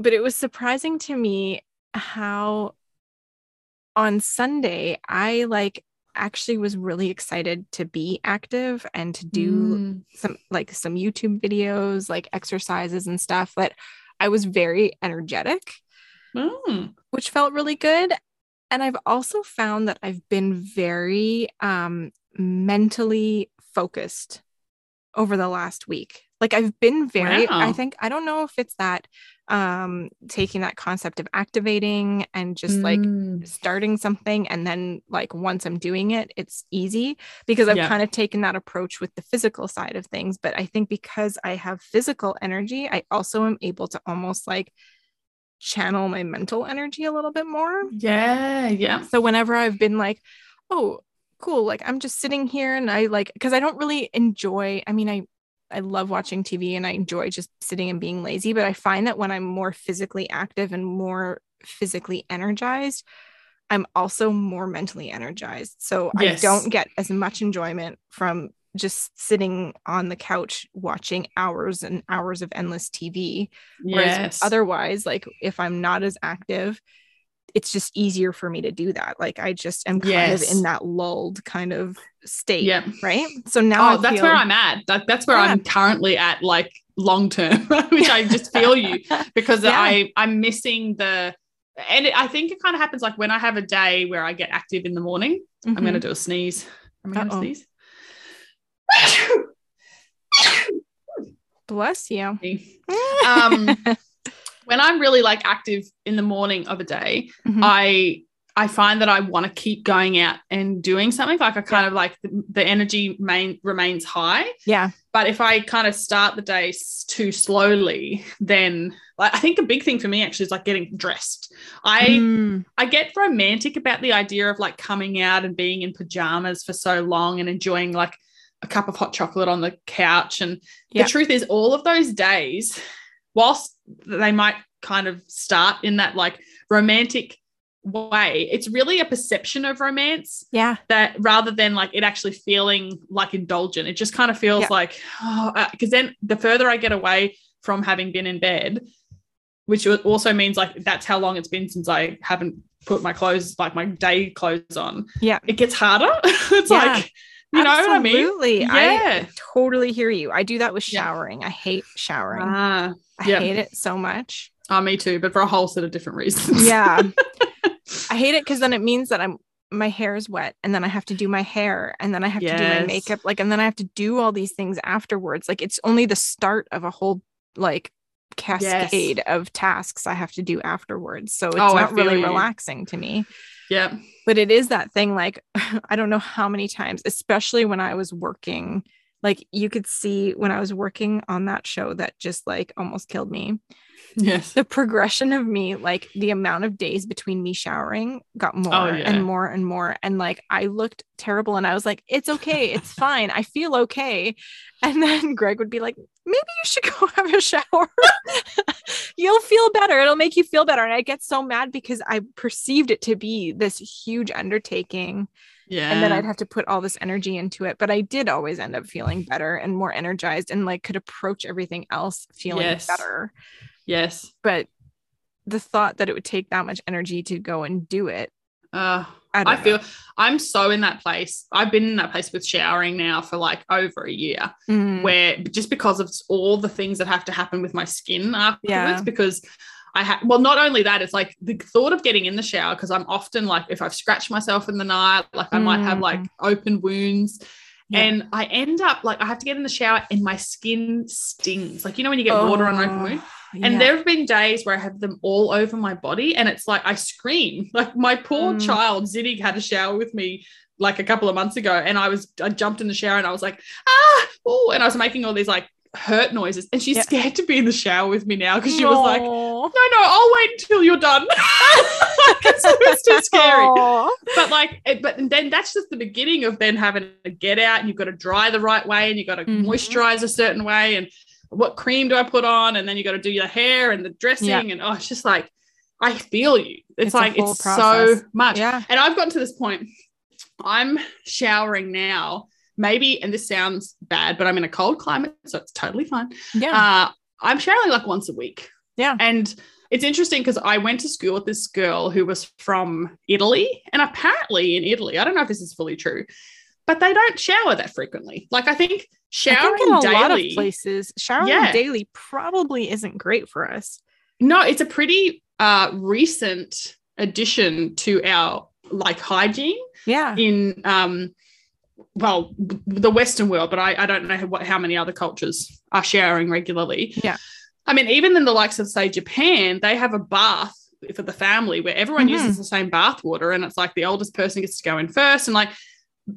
But it was surprising to me how on Sunday, I like actually was really excited to be active and to do some YouTube videos, like exercises and stuff, but I was very energetic, which felt really good. And I've also found that I've been very, mentally focused over the last week. Like I've been very, I think, I don't know if it's that, taking that concept of activating and just like starting something. And then like, once I'm doing it, it's easy because I've kind of taken that approach with the physical side of things. But I think because I have physical energy, I also am able to almost like channel my mental energy a little bit more. Yeah. Yeah. So whenever I've been like, oh, cool. Like I'm just sitting here and I like, cause I don't really enjoy, I mean, I love watching TV and I enjoy just sitting and being lazy, but I find that when I'm more physically active and more physically energized, I'm also more mentally energized. So I don't get as much enjoyment from just sitting on the couch, watching hours and hours of endless TV. Whereas otherwise, like if I'm not as active, it's just easier for me to do that. Like I just am kind of in that lulled kind of state. Yeah. Right. So now I that's where I'm at. That's where I'm currently at, like long term, which I just feel you because I'm missing the, and I think it kind of happens like when I have a day where I get active in the morning, I'm going to do a sneeze. I'm going to sneeze. Bless you. When I'm really like active in the morning of a day, I find that I want to keep going out and doing something. Like I kind of like the energy remains high. Yeah. But if I kind of start the day too slowly, then like, I think a big thing for me actually is like getting dressed. I get romantic about the idea of like coming out and being in pajamas for so long and enjoying like a cup of hot chocolate on the couch. And the truth is all of those days, whilst they might kind of start in that like romantic way, it's really a perception of romance that rather than like it actually feeling like indulgent. It just kind of feels like, because then the further I get away from having been in bed, which also means like that's how long it's been since I haven't put my clothes, like my day clothes on. Yeah. It gets harder. It's like, you know what I mean? Absolutely. Yeah. I totally hear you. I do that with showering. I hate showering. I hate it so much. Me too, but for a whole set of different reasons. Yeah. I hate it because then it means that my hair is wet, and then I have to do my hair, and then I have to do my makeup, like, and then I have to do all these things afterwards. Like, it's only the start of a whole like cascade of tasks I have to do afterwards. So it's not really relaxing to me. Yeah. But it is that thing, like, I don't know how many times, especially when I was working, like, you could see when I was working on that show that just like almost killed me. Yes. The progression of me, like the amount of days between me showering got more and more and more. And like, I looked terrible and I was like, it's okay. It's fine. I feel okay. And then Greg would be like, maybe you should go have a shower. You'll feel better. It'll make you feel better. And I get so mad because I perceived it to be this huge undertaking. Yeah. And then I'd have to put all this energy into it. But I did always end up feeling better and more energized and like could approach everything else feeling better. Yes. But the thought that it would take that much energy to go and do it. I feel I'm so in that place. I've been in that place with showering now for like over a year where just because of all the things that have to happen with my skin afterwards, because well, not only that, it's like the thought of getting in the shower, because I'm often like, if I've scratched myself in the night, like I might have like open wounds. Yeah. And I end up like, I have to get in the shower and my skin stings. Like, you know, when you get water on an open wound. And there have been days where I have them all over my body and it's like I scream. Like my poor child, Zinni, had a shower with me like a couple of months ago and I jumped in the shower and I was like, ah, oh, and I was making all these like hurt noises and she's scared to be in the shower with me now because she was like, no, I'll wait until you're done. It's too scary. Aww. But like, but then that's just the beginning of then having to get out and you've got to dry the right way and you've got to moisturize a certain way and what cream do I put on? And then you got to do your hair and the dressing and it's just like, I feel you. It's like, it's process. So much. Yeah. And I've gotten to this point. I'm showering now, maybe, and this sounds bad, but I'm in a cold climate, so it's totally fine. Yeah. I'm showering like once a week. Yeah. And it's interesting because I went to school with this girl who was from Italy, and apparently in Italy, I don't know if this is fully true, but they don't shower that frequently. Like, I think in a lot of places, showering daily probably isn't great for us. No, it's a pretty recent addition to our, like, hygiene in, well, the Western world, but I don't know how many other cultures are showering regularly. Yeah. I mean, even in the likes of, say, Japan, they have a bath for the family where everyone uses the same bath water, and it's like the oldest person gets to go in first and, like,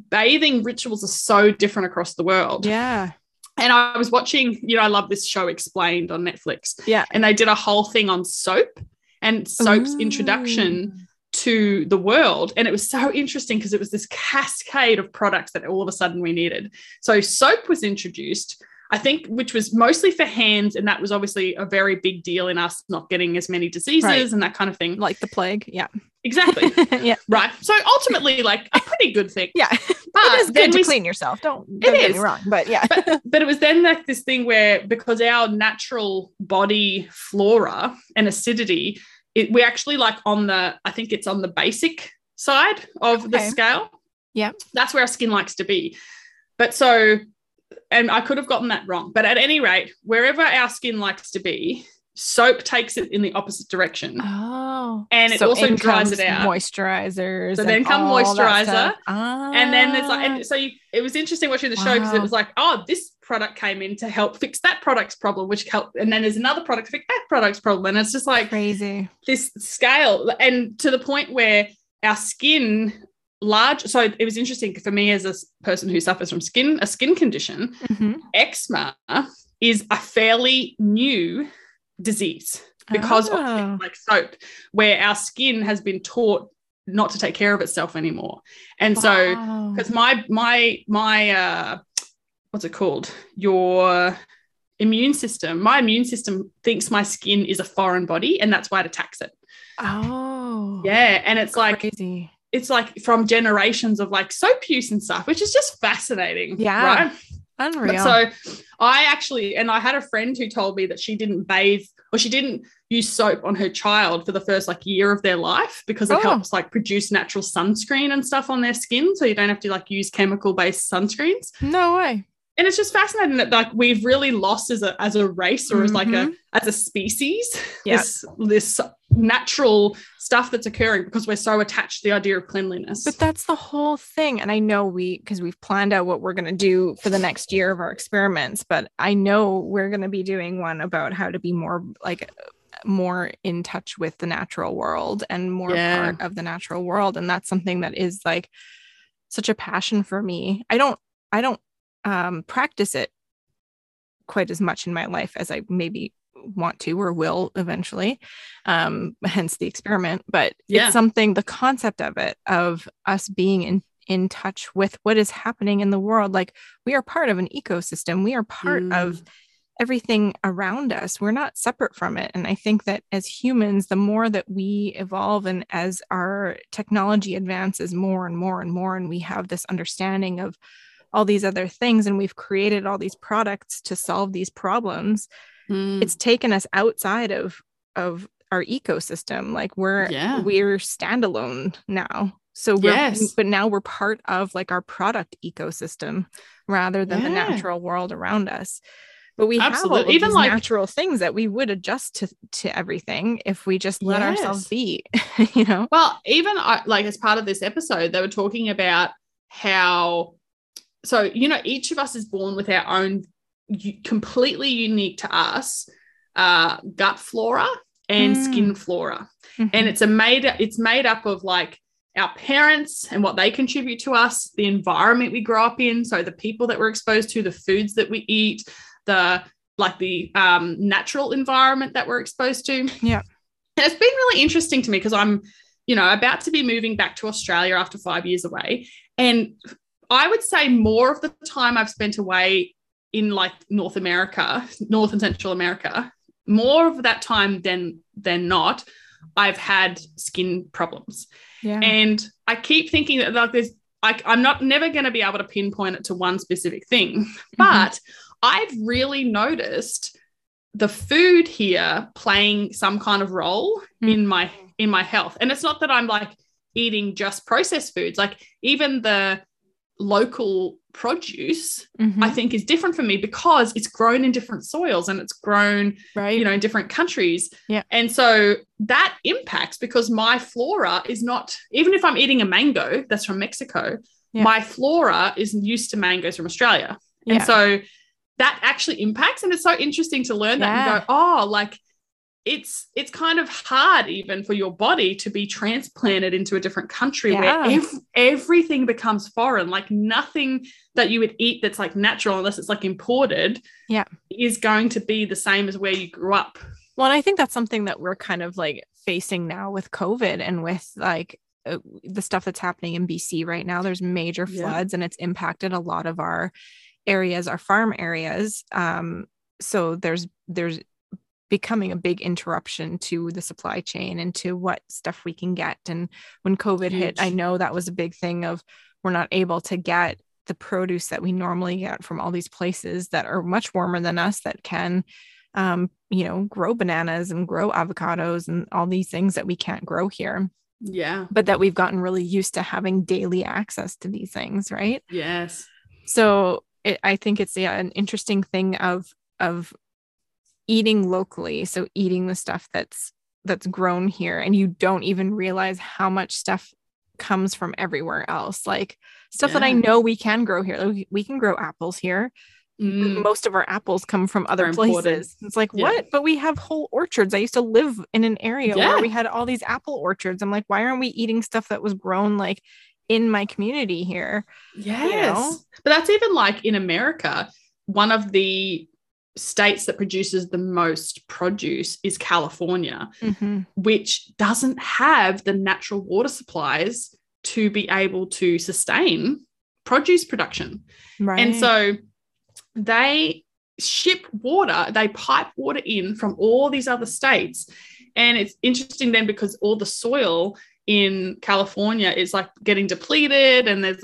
bathing rituals are so different across the world. Yeah. And I was watching, you know, I love this show Explained on Netflix. Yeah. And they did a whole thing on soap and soap's introduction to the world. And it was so interesting because it was this cascade of products that all of a sudden we needed. So soap was introduced, I think, which was mostly for hands. And that was obviously a very big deal in us not getting as many diseases and that kind of thing. Like the plague. Yeah. Exactly. Yeah. Right. So ultimately, like, a pretty good thing. Yeah. But it is good to clean yourself. Don't get me wrong. But yeah. But it was then like this thing where, because our natural body flora and acidity, we're actually like I think it's on the basic side of the scale. Yeah. That's where our skin likes to be. But so, and I could have gotten that wrong. But at any rate, wherever our skin likes to be, soap takes it in the opposite direction. Oh. And it also dries it out. Moisturizers. So then come moisturizer. And then there's like, and so it was interesting watching the show because it was like, oh, this product came in to help fix that product's problem, which helped. And then there's another product to fix that product's problem. And it's just like crazy. This scale. And to the point where our skin so it was interesting for me as a person who suffers from a skin condition, eczema is a fairly new disease because of things like soap, where our skin has been taught not to take care of itself anymore. And so because my what's it called, my immune system thinks my skin is a foreign body, and that's why it attacks it. And it's like crazy. It's like from generations of like soap use and stuff, which is just fascinating. Yeah. Right? Unreal. But so I had a friend who told me that she didn't bathe, or she didn't use soap on her child for the first like year of their life because it helps like produce natural sunscreen and stuff on their skin. So you don't have to like use chemical based sunscreens. No way. And it's just fascinating that, like, we've really lost as a race, or as like as a species, this natural stuff that's occurring because we're so attached to the idea of cleanliness. But that's the whole thing. And I know because we've planned out what we're going to do for the next year of our experiments, but I know we're going to be doing one about how to be more in touch with the natural world and more part of the natural world. And that's something that is like such a passion for me. I don't practice it quite as much in my life as I maybe want to or will eventually, hence the experiment. But it's something, the concept of it, of us being in touch with what is happening in the world. Like, we are part of an ecosystem. We are part of everything around us. We're not separate from it. And I think that as humans, the more that we evolve and as our technology advances more and more and more, and we have this understanding of all these other things, and we've created all these products to solve these problems, it's taken us outside of our ecosystem. Like, we're standalone now. So but now we're part of like our product ecosystem rather than the natural world around us. But we have all of these natural things that we would adjust to everything if we just let ourselves be, you know? Well, even as part of this episode, they were talking about how, so, you know, each of us is born with our own completely unique to us gut flora and skin flora. And it's made up of like our parents and what they contribute to us, the environment we grow up in, so the people that we're exposed to, the foods that we eat, the natural environment that we're exposed to. Yeah. And it's been really interesting to me because I'm, you know, about to be moving back to Australia after 5 years away. And I would say more of the time I've spent away in like North and Central America, more of that time than not, I've had skin problems. Yeah. And I keep thinking that like there's, I'm never going to be able to pinpoint it to one specific thing, but I've really noticed the food here playing some kind of role in my health. And it's not that I'm like eating just processed foods, like even the local produce I think is different for me because it's grown in different soils and it's grown you know, in different countries. Yeah. And so that impacts because my flora is not, even if I'm eating a mango that's from Mexico, my flora is used to mangoes from Australia. And so that actually impacts. And it's so interesting to learn that and go, oh, like it's kind of hard even for your body to be transplanted into a different country where everything becomes foreign. Like nothing that you would eat that's like natural, unless it's like imported, is going to be the same as where you grew up. Well, and I think that's something that we're kind of like facing now with COVID and with like the stuff that's happening in BC right now. There's major floods and it's impacted a lot of our areas, our farm areas. So there's becoming a big interruption to the supply chain and to what stuff we can get. And when COVID hit, I know that was a big thing of we're not able to get the produce that we normally get from all these places that are much warmer than us that can, you know, grow bananas and grow avocados and all these things that we can't grow here. Yeah. But that we've gotten really used to having daily access to these things. Right. Yes. So I think it's an interesting thing of eating locally. So eating the stuff that's grown here, and you don't even realize how much stuff comes from everywhere else. Like stuff that I know we can grow here. Like we can grow apples here. Most of our apples come from other places. Important. It's like, what? But we have whole orchards. I used to live in an area where we had all these apple orchards. I'm like, why aren't we eating stuff that was grown like in my community here? Yes. You know? But that's even like in America, one of the states that produces the most produce is California, which doesn't have the natural water supplies to be able to sustain produce production. Right. And so they ship water, they pipe water in from all these other states. And it's interesting then because all the soil in California is like getting depleted, and there's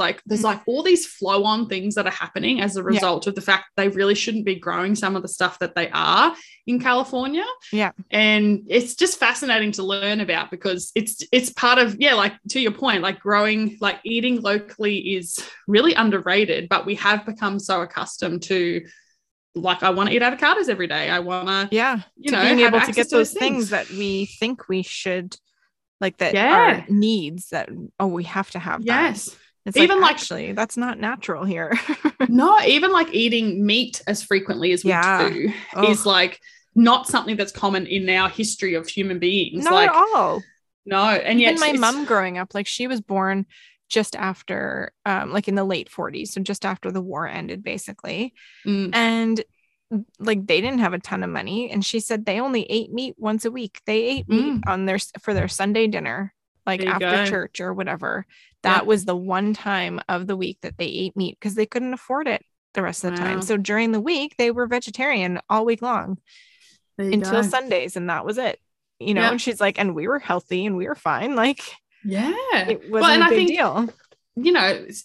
all these flow on things that are happening as a result of the fact that they really shouldn't be growing some of the stuff that they are in California. Yeah. And it's just fascinating to learn about, because it's part of, to your point, growing, eating locally is really underrated, but we have become so accustomed to I want to eat avocados every day. I want to, being able to get those things that we think we should, our needs that, we have to have. Yes. That. It's even actually, that's not natural here. No, even eating meat as frequently as we do is not something that's common in our history of human beings. Not at all. No. And yet my mom growing up, she was born just after, in the late 40s. So just after the war ended, basically. Mm. And they didn't have a ton of money. And she said they only ate meat once a week. They ate meat for their Sunday dinner, after church or whatever. That was the one time of the week that they ate meat, because they couldn't afford it the rest of the time. So during the week, they were vegetarian all week long until Sundays. And that was it, and she's and we were healthy and we were fine. It wasn't a big deal.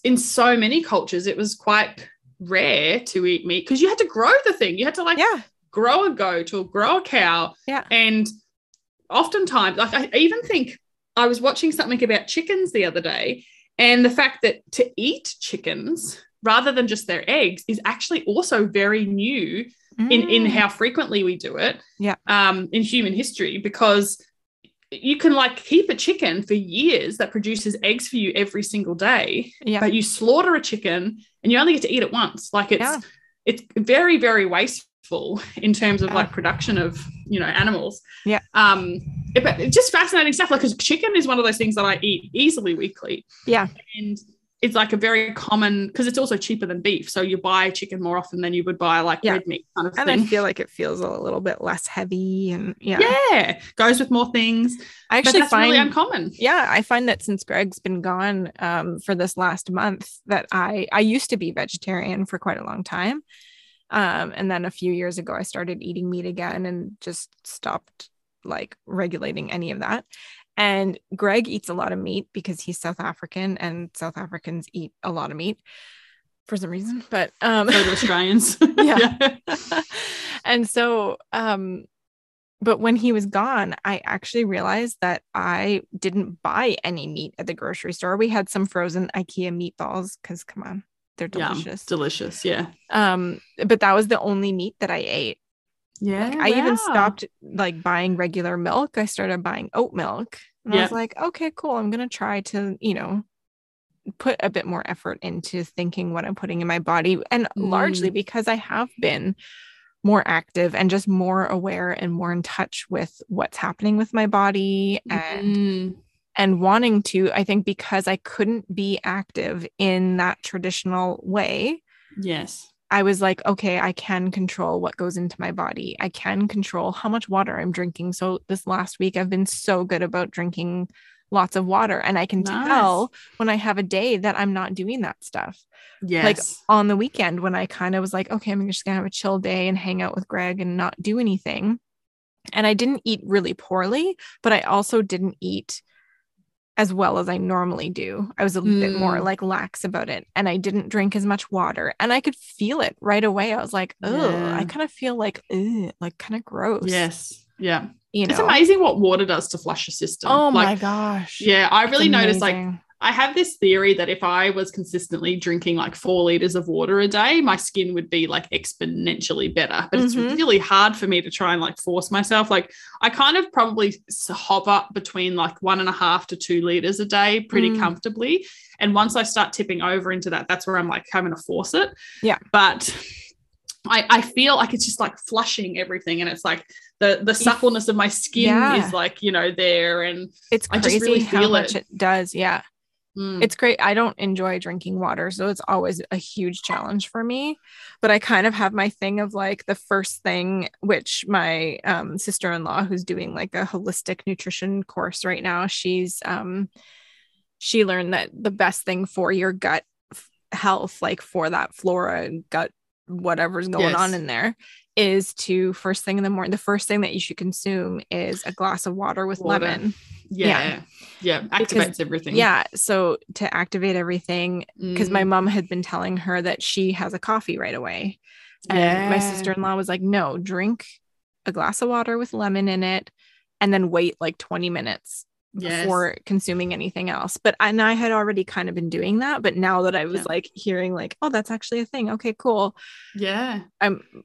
In so many cultures, it was quite rare to eat meat, because you had to grow the thing. You had to grow a goat or grow a cow. Yeah. And oftentimes, I even think I was watching something about chickens the other day, and the fact that to eat chickens rather than just their eggs is actually also very new in how frequently we do it in human history, because you can keep a chicken for years that produces eggs for you every single day, but you slaughter a chicken and you only get to eat it once. It's very, very wasteful in terms of production of, animals. Yeah. But it's just fascinating stuff. Cause chicken is one of those things that I eat easily weekly. Yeah. And it's a very common, cause it's also cheaper than beef. So you buy chicken more often than you would buy red meat kind of thing. I feel it feels a little bit less heavy and goes with more things. I actually find really uncommon. Yeah. I find that since Greg's been gone for this last month, that I used to be vegetarian for quite a long time. And then a few years ago, I started eating meat again and just stopped regulating any of that. And Greg eats a lot of meat because he's South African, and South Africans eat a lot of meat for some reason, but so do Australians. And so but when he was gone, I actually realized that I didn't buy any meat at the grocery store. We had some frozen IKEA meatballs, because come on, they're delicious. But that was the only meat that I ate. I even stopped buying regular milk. I started buying oat milk, and I was okay, cool. I'm going to try to, put a bit more effort into thinking what I'm putting in my body. And largely because I have been more active and just more aware and more in touch with what's happening with my body and wanting to, I think, because I couldn't be active in that traditional way. Yes. I was okay, I can control what goes into my body. I can control how much water I'm drinking. So this last week, I've been so good about drinking lots of water. And I can tell when I have a day that I'm not doing that stuff. Yes. On the weekend, when I kind of was okay, I'm just going to have a chill day and hang out with Greg and not do anything. And I didn't eat really poorly, but I also didn't eat as well as I normally do. I was a little bit more lax about it, and I didn't drink as much water, and I could feel it right away. I was I kind of feel kind of gross. Yes. Yeah. It's amazing what water does to flush your system. Oh my gosh. Yeah. I really noticed I have this theory that if I was consistently drinking 4 liters of water a day, my skin would be exponentially better. But it's really hard for me to try and force myself. I kind of probably hover between 1.5 to 2 liters a day pretty comfortably. And once I start tipping over into that, that's where I'm having to force it. Yeah. But I feel it's just flushing everything, and it's the suppleness of my skin is there, and it's crazy. I just really feel how much it does. Yeah. It's great. I don't enjoy drinking water, so it's always a huge challenge for me, but I kind of have my thing of the first thing, which my sister-in-law, who's doing a holistic nutrition course right now, she learned that the best thing for your gut health, for that flora and gut, whatever's going on in there, is to first thing in the morning, the first thing that you should consume is a glass of water with lemon. Yeah. Activates everything. Yeah. So to activate everything, because my mom had been telling her that she has a coffee right away. And my sister-in-law was like, no, drink a glass of water with lemon in it and then wait like 20 minutes before consuming anything else. But I had already kind of been doing that. But now that I was like hearing like, oh, that's actually a thing. Okay, cool. Yeah.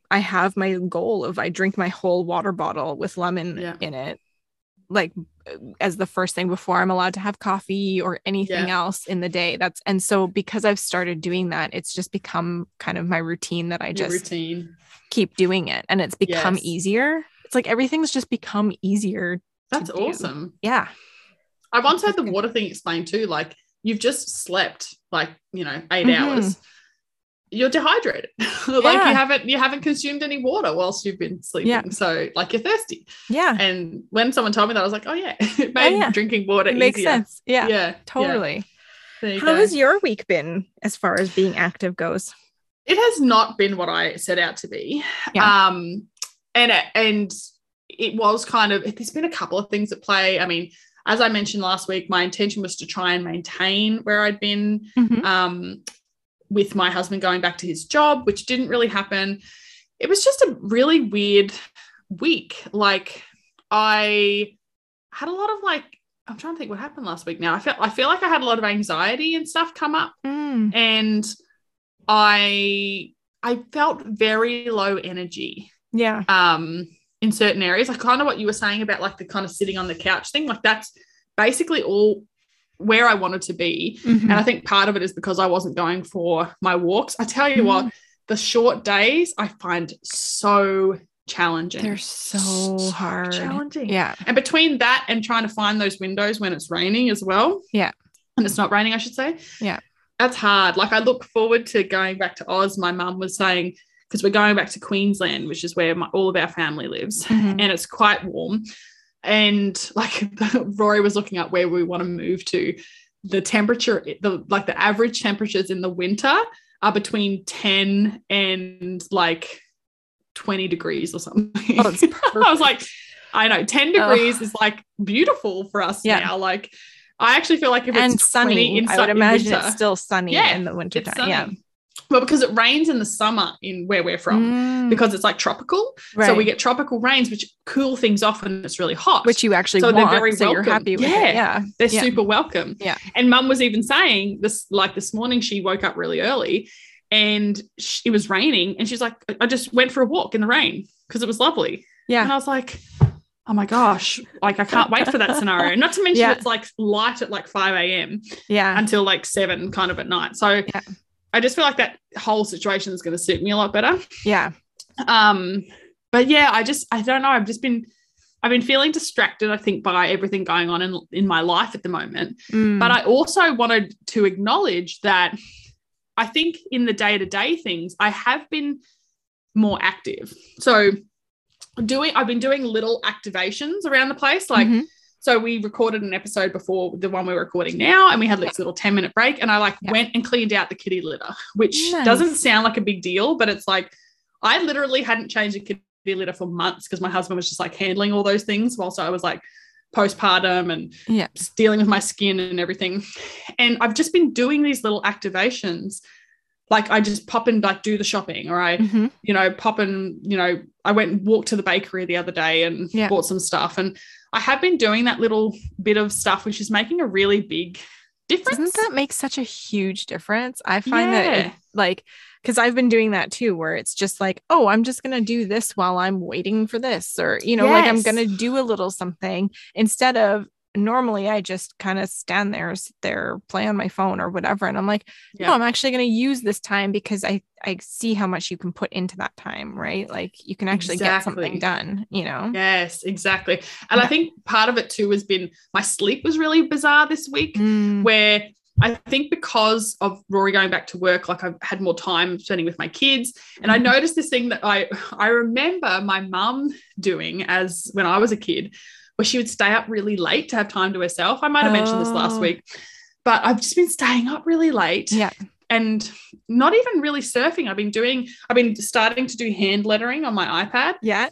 I have my goal of I drink my whole water bottle with lemon in it. Like as the first thing before I'm allowed to have coffee or anything else in the day. And so because I've started doing that, it's just become kind of my routine that I keep doing it. And it's become easier. It's like, everything's just become easier. That's awesome. Yeah. I once had the water thing explained too. Like you've just slept like, 8 hours, you're dehydrated. you haven't consumed any water whilst you've been sleeping. Yeah. So like you're thirsty. Yeah. And when someone told me that, I was like, it made drinking water easier. Makes sense. Yeah. Yeah. Totally. Yeah. How has your week been as far as being active goes? It has not been what I set out to be. Yeah. And it was kind of, there's been a couple of things at play. I mean, as I mentioned last week, my intention was to try and maintain where I'd been, with my husband going back to his job, which didn't really happen. It was just a really weird week. Like I had a lot of like, I'm trying to think what happened last week now. I feel like I had a lot of anxiety and stuff come up, and I felt very low energy. Yeah. In certain areas, like kind of what you were saying about like the kind of sitting on the couch thing, like that's basically all where I wanted to be. Mm-hmm. And I think part of it is because I wasn't going for my walks. I tell you what, the short days I find so challenging. They're so hard. Challenging. Yeah. And between that and trying to find those windows when it's raining as well. Yeah. And it's not raining, I should say. Yeah. That's hard. Like I look forward to going back to Oz. My mum was saying, because we're going back to Queensland, which is where all of our family lives, and it's quite warm. And like Rory was looking up where we want to move to. The temperature, the average temperatures in the winter are between 10 and like 20 degrees or something. Oh, I was like, I know 10 degrees is like beautiful for us now. Like I actually feel like if it's sunny, I would imagine it's still sunny in the winter time. Yeah. Well, because it rains in the summer in where we're from, because it's like tropical. Right. So we get tropical rains, which cool things off when it's really hot. Which you actually want, they're very welcome. You're happy with it. Yeah. They're super welcome. Yeah. And Mum was even saying this, like this morning she woke up really early and it was raining and she's like, I just went for a walk in the rain because it was lovely. Yeah. And I was like, oh my gosh, like I can't wait for that scenario. Not to mention it's like light at like 5 a.m. Yeah. Until like 7 kind of at night. So I just feel like that whole situation is going to suit me a lot better. Yeah. But yeah, I don't know. I've been feeling distracted, I think, by everything going on in my life at the moment. But I also wanted to acknowledge that I think in the day-to-day things, I have been more active. So I've been doing little activations around the place. Like, so we recorded an episode before the one we're recording now, and we had this little 10-minute break, and I went and cleaned out the kitty litter, which doesn't sound like a big deal, but it's like I literally hadn't changed the kitty litter for months because my husband was just like handling all those things whilst I was like postpartum and dealing with my skin and everything. And I've just been doing these little activations. Like I just pop and like do the shopping, or I, pop and, I went and walked to the bakery the other day and bought some stuff. And I have been doing that little bit of stuff, which is making a really big difference. Doesn't that make such a huge difference? I find that because I've been doing that too, where it's just like, oh, I'm just going to do this while I'm waiting for this, or, like I'm going to do a little something instead of, normally I just kind of stand there, sit there, play on my phone or whatever. And I'm like, no, I'm actually going to use this time because I see how much you can put into that time, right? Like you can actually get something done, Yes, exactly. And I think part of it too has been my sleep was really bizarre this week, where I think because of Rory going back to work, like I've had more time spending with my kids. And I noticed this thing that I remember my mum doing as when I was a kid, where she would stay up really late to have time to herself. I might have mentioned this last week, but I've just been staying up really late and not even really surfing. I've been starting to do hand lettering on my iPad. Yeah.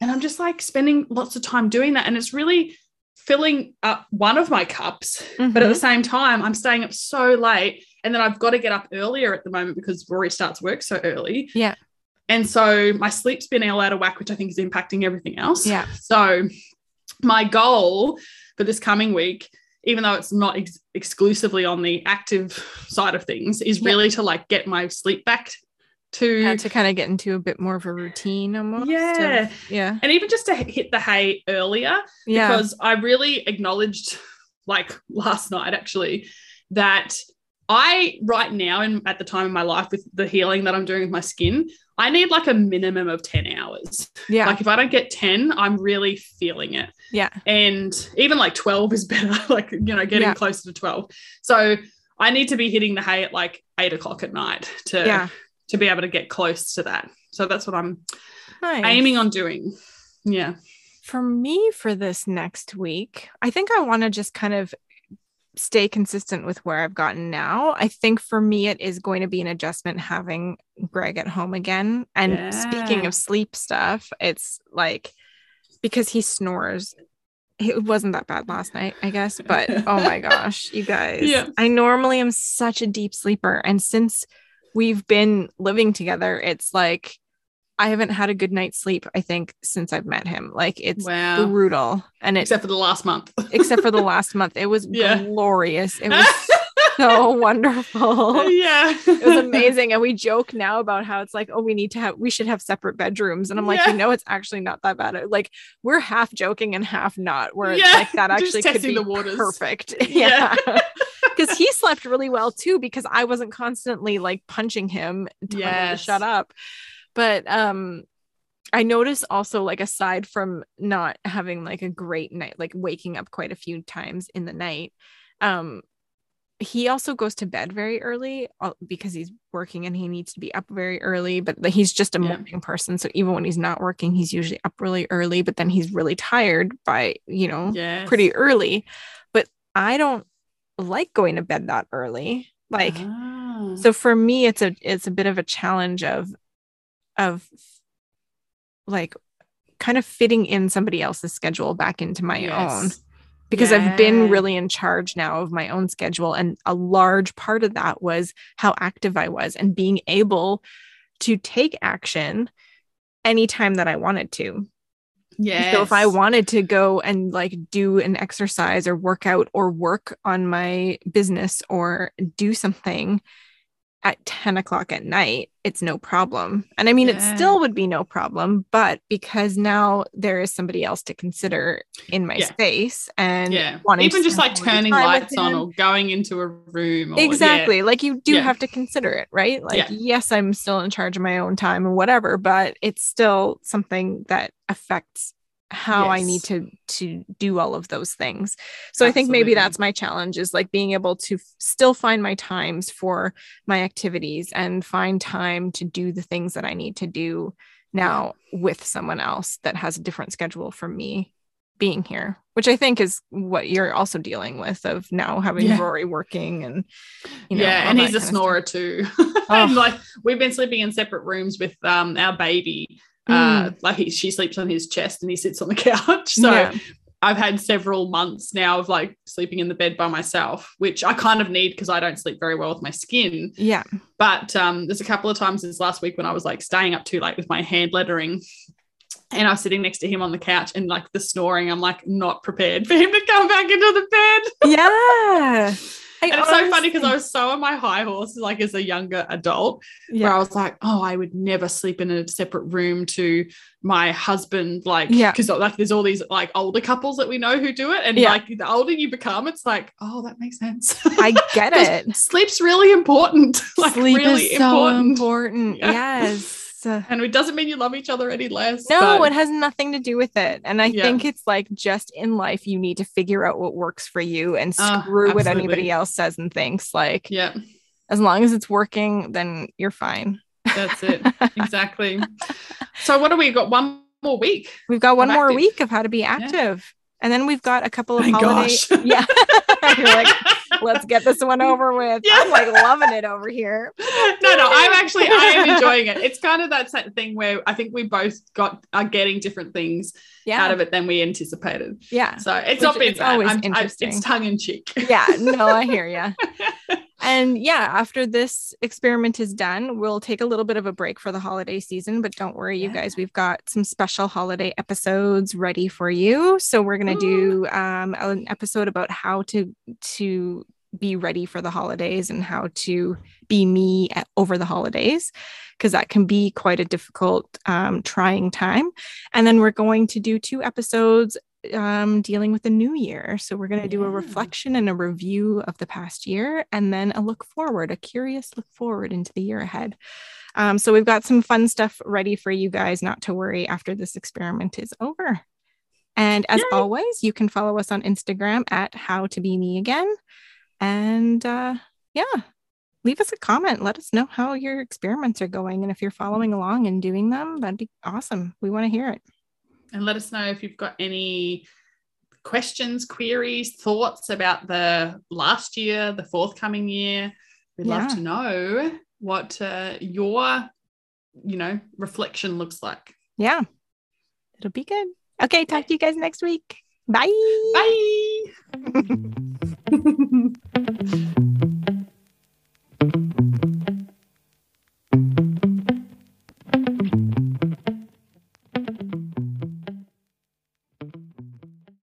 And I'm just like spending lots of time doing that. And it's really filling up one of my cups, mm-hmm. but at the same time, I'm staying up so late, and then I've got to get up earlier at the moment because Rory starts work so early. Yeah. And so my sleep's been all out of whack, which I think is impacting everything else. Yeah. So my goal for this coming week, even though it's not exclusively on the active side of things, is really to like get my sleep back to kind of get into a bit more of a routine almost. Yeah. Yeah. And even just to hit the hay earlier, yeah. because I really acknowledged like last night actually that I right now and at the time in my life with the healing that I'm doing with my skin, I need like a minimum of 10 hours. Yeah. Like if I don't get 10, I'm really feeling it. Yeah. And even like 12 is better, like, you know, getting yeah. closer to 12. So I need to be hitting the hay at like 8 o'clock at night to be able to get close to that. So that's what I'm aiming on doing. Yeah. For me, for this next week, I think I want to just kind of stay consistent with where I've gotten now. I think for me, it is going to be an adjustment having Greg at home again. And yeah. speaking of sleep stuff, it's like, because he snores, it wasn't that bad last night, I guess, but oh my gosh, you guys, yeah. I normally am such a deep sleeper. And since we've been living together, it's like, I haven't had a good night's sleep, I think, since I've met him. Like, it's wow. brutal. And except for the last month. Except for the last month. It was yeah. glorious. It was so wonderful. Yeah. It was amazing. And we joke now about how it's like, oh, we should have separate bedrooms. And I'm like, yeah. you know, it's actually not that bad. Like, we're half joking and half not, where yeah. it's like that actually could be perfect. Yeah. Because he slept really well too, because I wasn't constantly like punching him telling him to shut up. But I notice also, like, aside from not having like a great night, like waking up quite a few times in the night, he also goes to bed very early because he's working and he needs to be up very early, but he's just a morning person. So even when he's not working, he's usually up really early, but then he's really tired by, you know, pretty early. But I don't like going to bed that early. Like, so for me, it's a bit of a challenge of like kind of fitting in somebody else's schedule back into my own, because I've been really in charge now of my own schedule. And a large part of that was how active I was and being able to take action anytime that I wanted to. Yeah. So if I wanted to go and like do an exercise or workout or work on my business or do something at 10 o'clock at night, it's no problem. And I mean, it still would be no problem, but because now there is somebody else to consider in my space and wanting even to just like turning lights on or going into a room. Or, exactly. Yeah. Like you do have to consider it, right? Like, yes, I'm still in charge of my own time or whatever, but it's still something that affects how I need to do all of those things. So absolutely. I think maybe that's my challenge, is like being able to still find my times for my activities and find time to do the things that I need to do now with someone else that has a different schedule from me being here, which I think is what you're also dealing with, of now having Rory working and, you know, and he's a snorer too. Oh. And like we've been sleeping in separate rooms with our baby. Like she sleeps on his chest and he sits on the couch. So I've had several months now of like sleeping in the bed by myself, which I kind of need because I don't sleep very well with my skin. Yeah. But there's a couple of times since last week when I was like staying up too late with my hand lettering, and I was sitting next to him on the couch and like the snoring, I'm like not prepared for him to come back into the bed. Yeah. And it's so funny because I was so on my high horse, like as a younger adult, where I was like, oh, I would never sleep in a separate room to my husband. Like, because like there's all these like older couples that we know who do it. And like the older you become, it's like, oh, that makes sense. I get it. Sleep's really important. Like, sleep really is so important. Yes. And it doesn't mean you love each other any less. No, but it has nothing to do with it. And I think it's like, just in life, you need to figure out what works for you and screw what anybody else says and thinks. Like, as long as it's working, then you're fine. That's it. Exactly. So what do we got? One more week. We've got one more week of how to be active. And then we've got a couple of holidays. Yeah. You're like, let's get this one over with. Yeah. I'm like loving it over here. No, I am enjoying it. It's kind of that thing where I think we both are getting different things out of it than we anticipated. Yeah. So it's not been bad. Always interesting. It's tongue in cheek. Yeah. No, I hear you. And yeah, after this experiment is done, we'll take a little bit of a break for the holiday season, but don't worry, you guys, we've got some special holiday episodes ready for you. So we're going to do an episode about how to be ready for the holidays and how to be me over the holidays, because that can be quite a difficult, trying time. And then we're going to do 2 episodes dealing with the new year. So we're going to do a reflection and a review of the past year, and then a curious look forward into the year ahead. So we've got some fun stuff ready for you guys, not to worry, after this experiment is over. And as always, you can follow us on Instagram at How to Be Me Again. And leave us a comment. Let us know how your experiments are going. And if you're following along and doing them, that'd be awesome. We want to hear it. And let us know if you've got any questions, queries, thoughts about the last year, the forthcoming year. We'd love to know what your, reflection looks like. Yeah, it'll be good. Okay, talk to you guys next week. Bye. Bye.